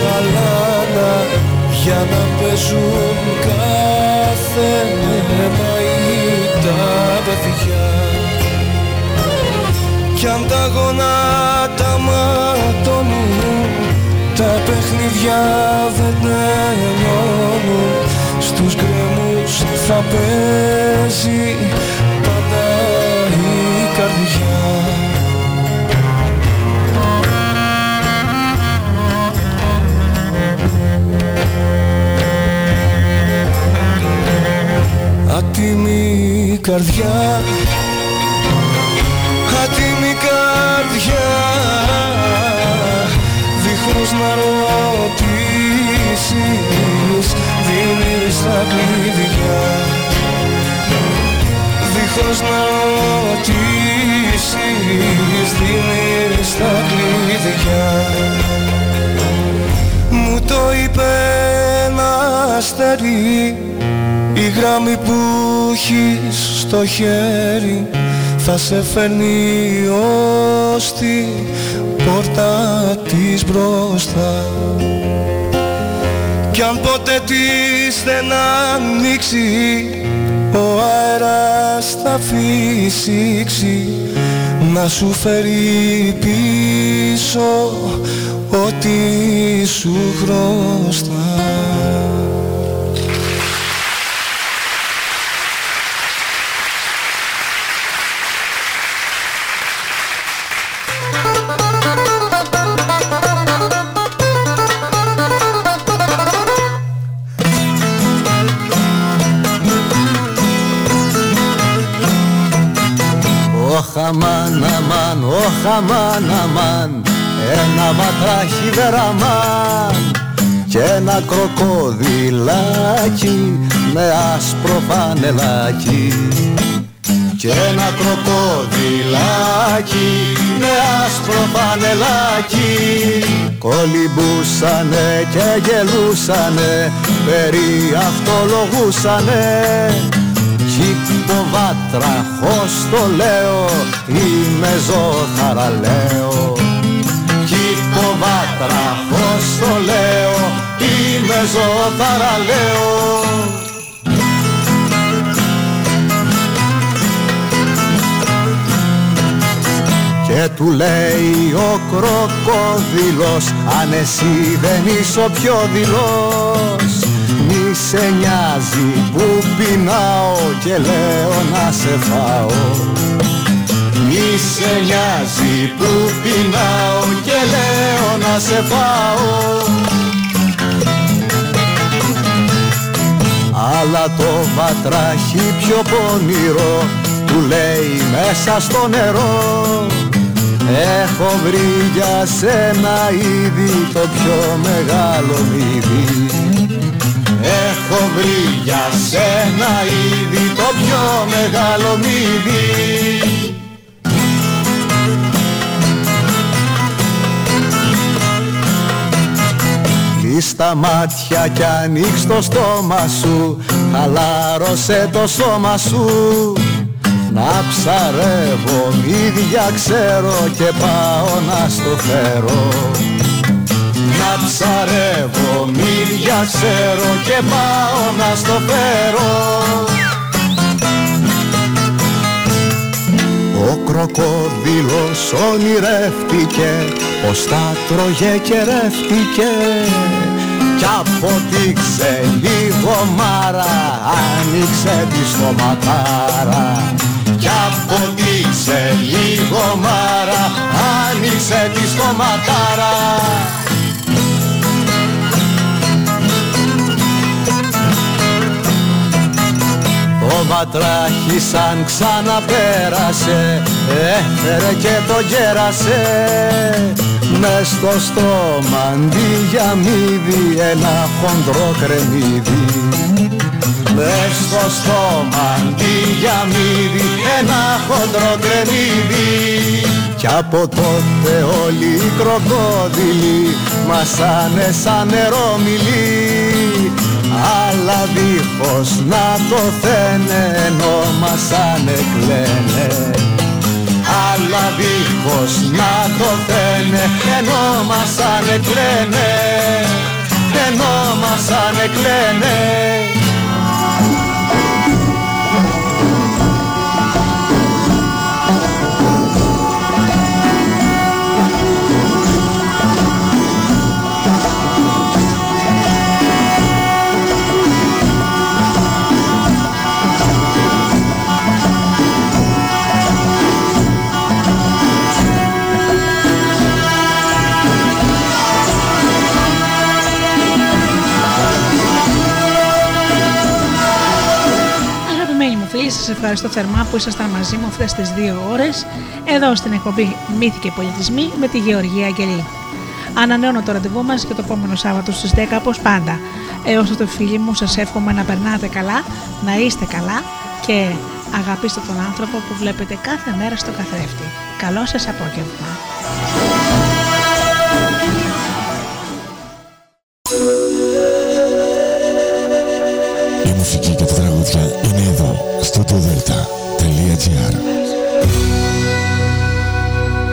γαλάνα, για να παίζουν κάθε αίμα ή τα παιδιά. Κι αν τα γονάτα ματώνουν, τα παιχνιδιά δεν τελειώνουν, στους γκρεμούς θα παίζει πάντα η καρδιά. Άτιμη καρδιά, άτιμη καρδιά, δίχως να ρωτήσεις δίνεις τα κλειδιά, δίχως να ρωτήσεις δίνεις τα κλειδιά. Μου το είπε ένα αστέρι, η γράμμη που έχεις στο χέρι θα σε φέρνει ως την πόρτα της μπροστά. Κι αν ποτέ της δεν ανοίξει, ο αέρας θα φυσήξει να σου φέρει πίσω ό,τι σου χρωστά. Αμάν, αμάν, όχ, αμάν, αμάν, ένα βατράχι βεραμάν και ένα κροκοδιλάκι με άσπρο φανελάκι, και ένα κροκοδιλάκι με άσπρο φανελάκι. Κολυμπούσανε και γελούσανε, περί αυτολογούσανε, κι το βάτραχος το λέω, είμαι ζωθαραλέο, κι το βάτραχος το λέω, είμαι ζωθαραλέο. Και του λέει ο κροκόδιλος, αν εσύ δεν είσαι ο πιο δειλός, μη σε νοιάζει που πεινάω και λέω να σε φάω. Μη σε νοιάζει που πεινάω και λέω να σε φάω. Αλλά το βατράχι πιο πονηρό του λέει μέσα στο νερό, έχω βρει για σένα ήδη το πιο μεγάλο μύδι, Έχω βρει για σένα ήδη το πιο μεγάλο μύθι. Κλείς τα μάτια κι ανοίξ το στόμα σου, χαλάρωσε το σώμα σου. Να ψαρεύω μύδια ξέρω και πάω να στο φέρω. Να ψαρεύω μύδια ξέρω και πάω να στο φέρω. Ο κροκόδιλος ονειρεύτηκε πως τα τρώγε και ρεύτηκε, κι αποτύξε λίγο μάρα, άνοιξε τη στοματάρα. Κι αποτύξε λίγο μάρα, άνοιξε τη στοματάρα. Το βατράχι σαν ξαναπέρασε, έφερε και το γέρασε. Μες στο στόμα αντί για μύδι ένα χοντρό κρεμμύδι. Μες στο στόμα αντί για μύδι ένα χοντρό κρεμμύδι. Κι από τότε όλοι οι κροκόδιλοι μασάνε σαν νερόμυλοι, αλλά δίχως να το θένε ενώ μασάνε κλαίνε. Αλλά δίχως να το θένε ενώ μας ανεκλαίνε, ενώ μας ανεκλαίνε. Σας ευχαριστώ θερμά που ήσασταν μαζί μου αυτές τις δύο ώρες εδώ στην εκπομπή Μύθοι και Πολιτισμοί με τη Γεωργία Κελή. Ανανεώνω το ραντεβού μας για το επόμενο Σάββατο στις δέκα όπως πάντα. Έως τότε φίλοι μου, σας εύχομαι να περνάτε καλά, να είστε καλά και αγαπήστε τον άνθρωπο που βλέπετε κάθε μέρα στο καθρέφτη. Καλό σας απόγευμα. Η μουσική και τα τραγούδια είναι εδώ, studio delta dot gr.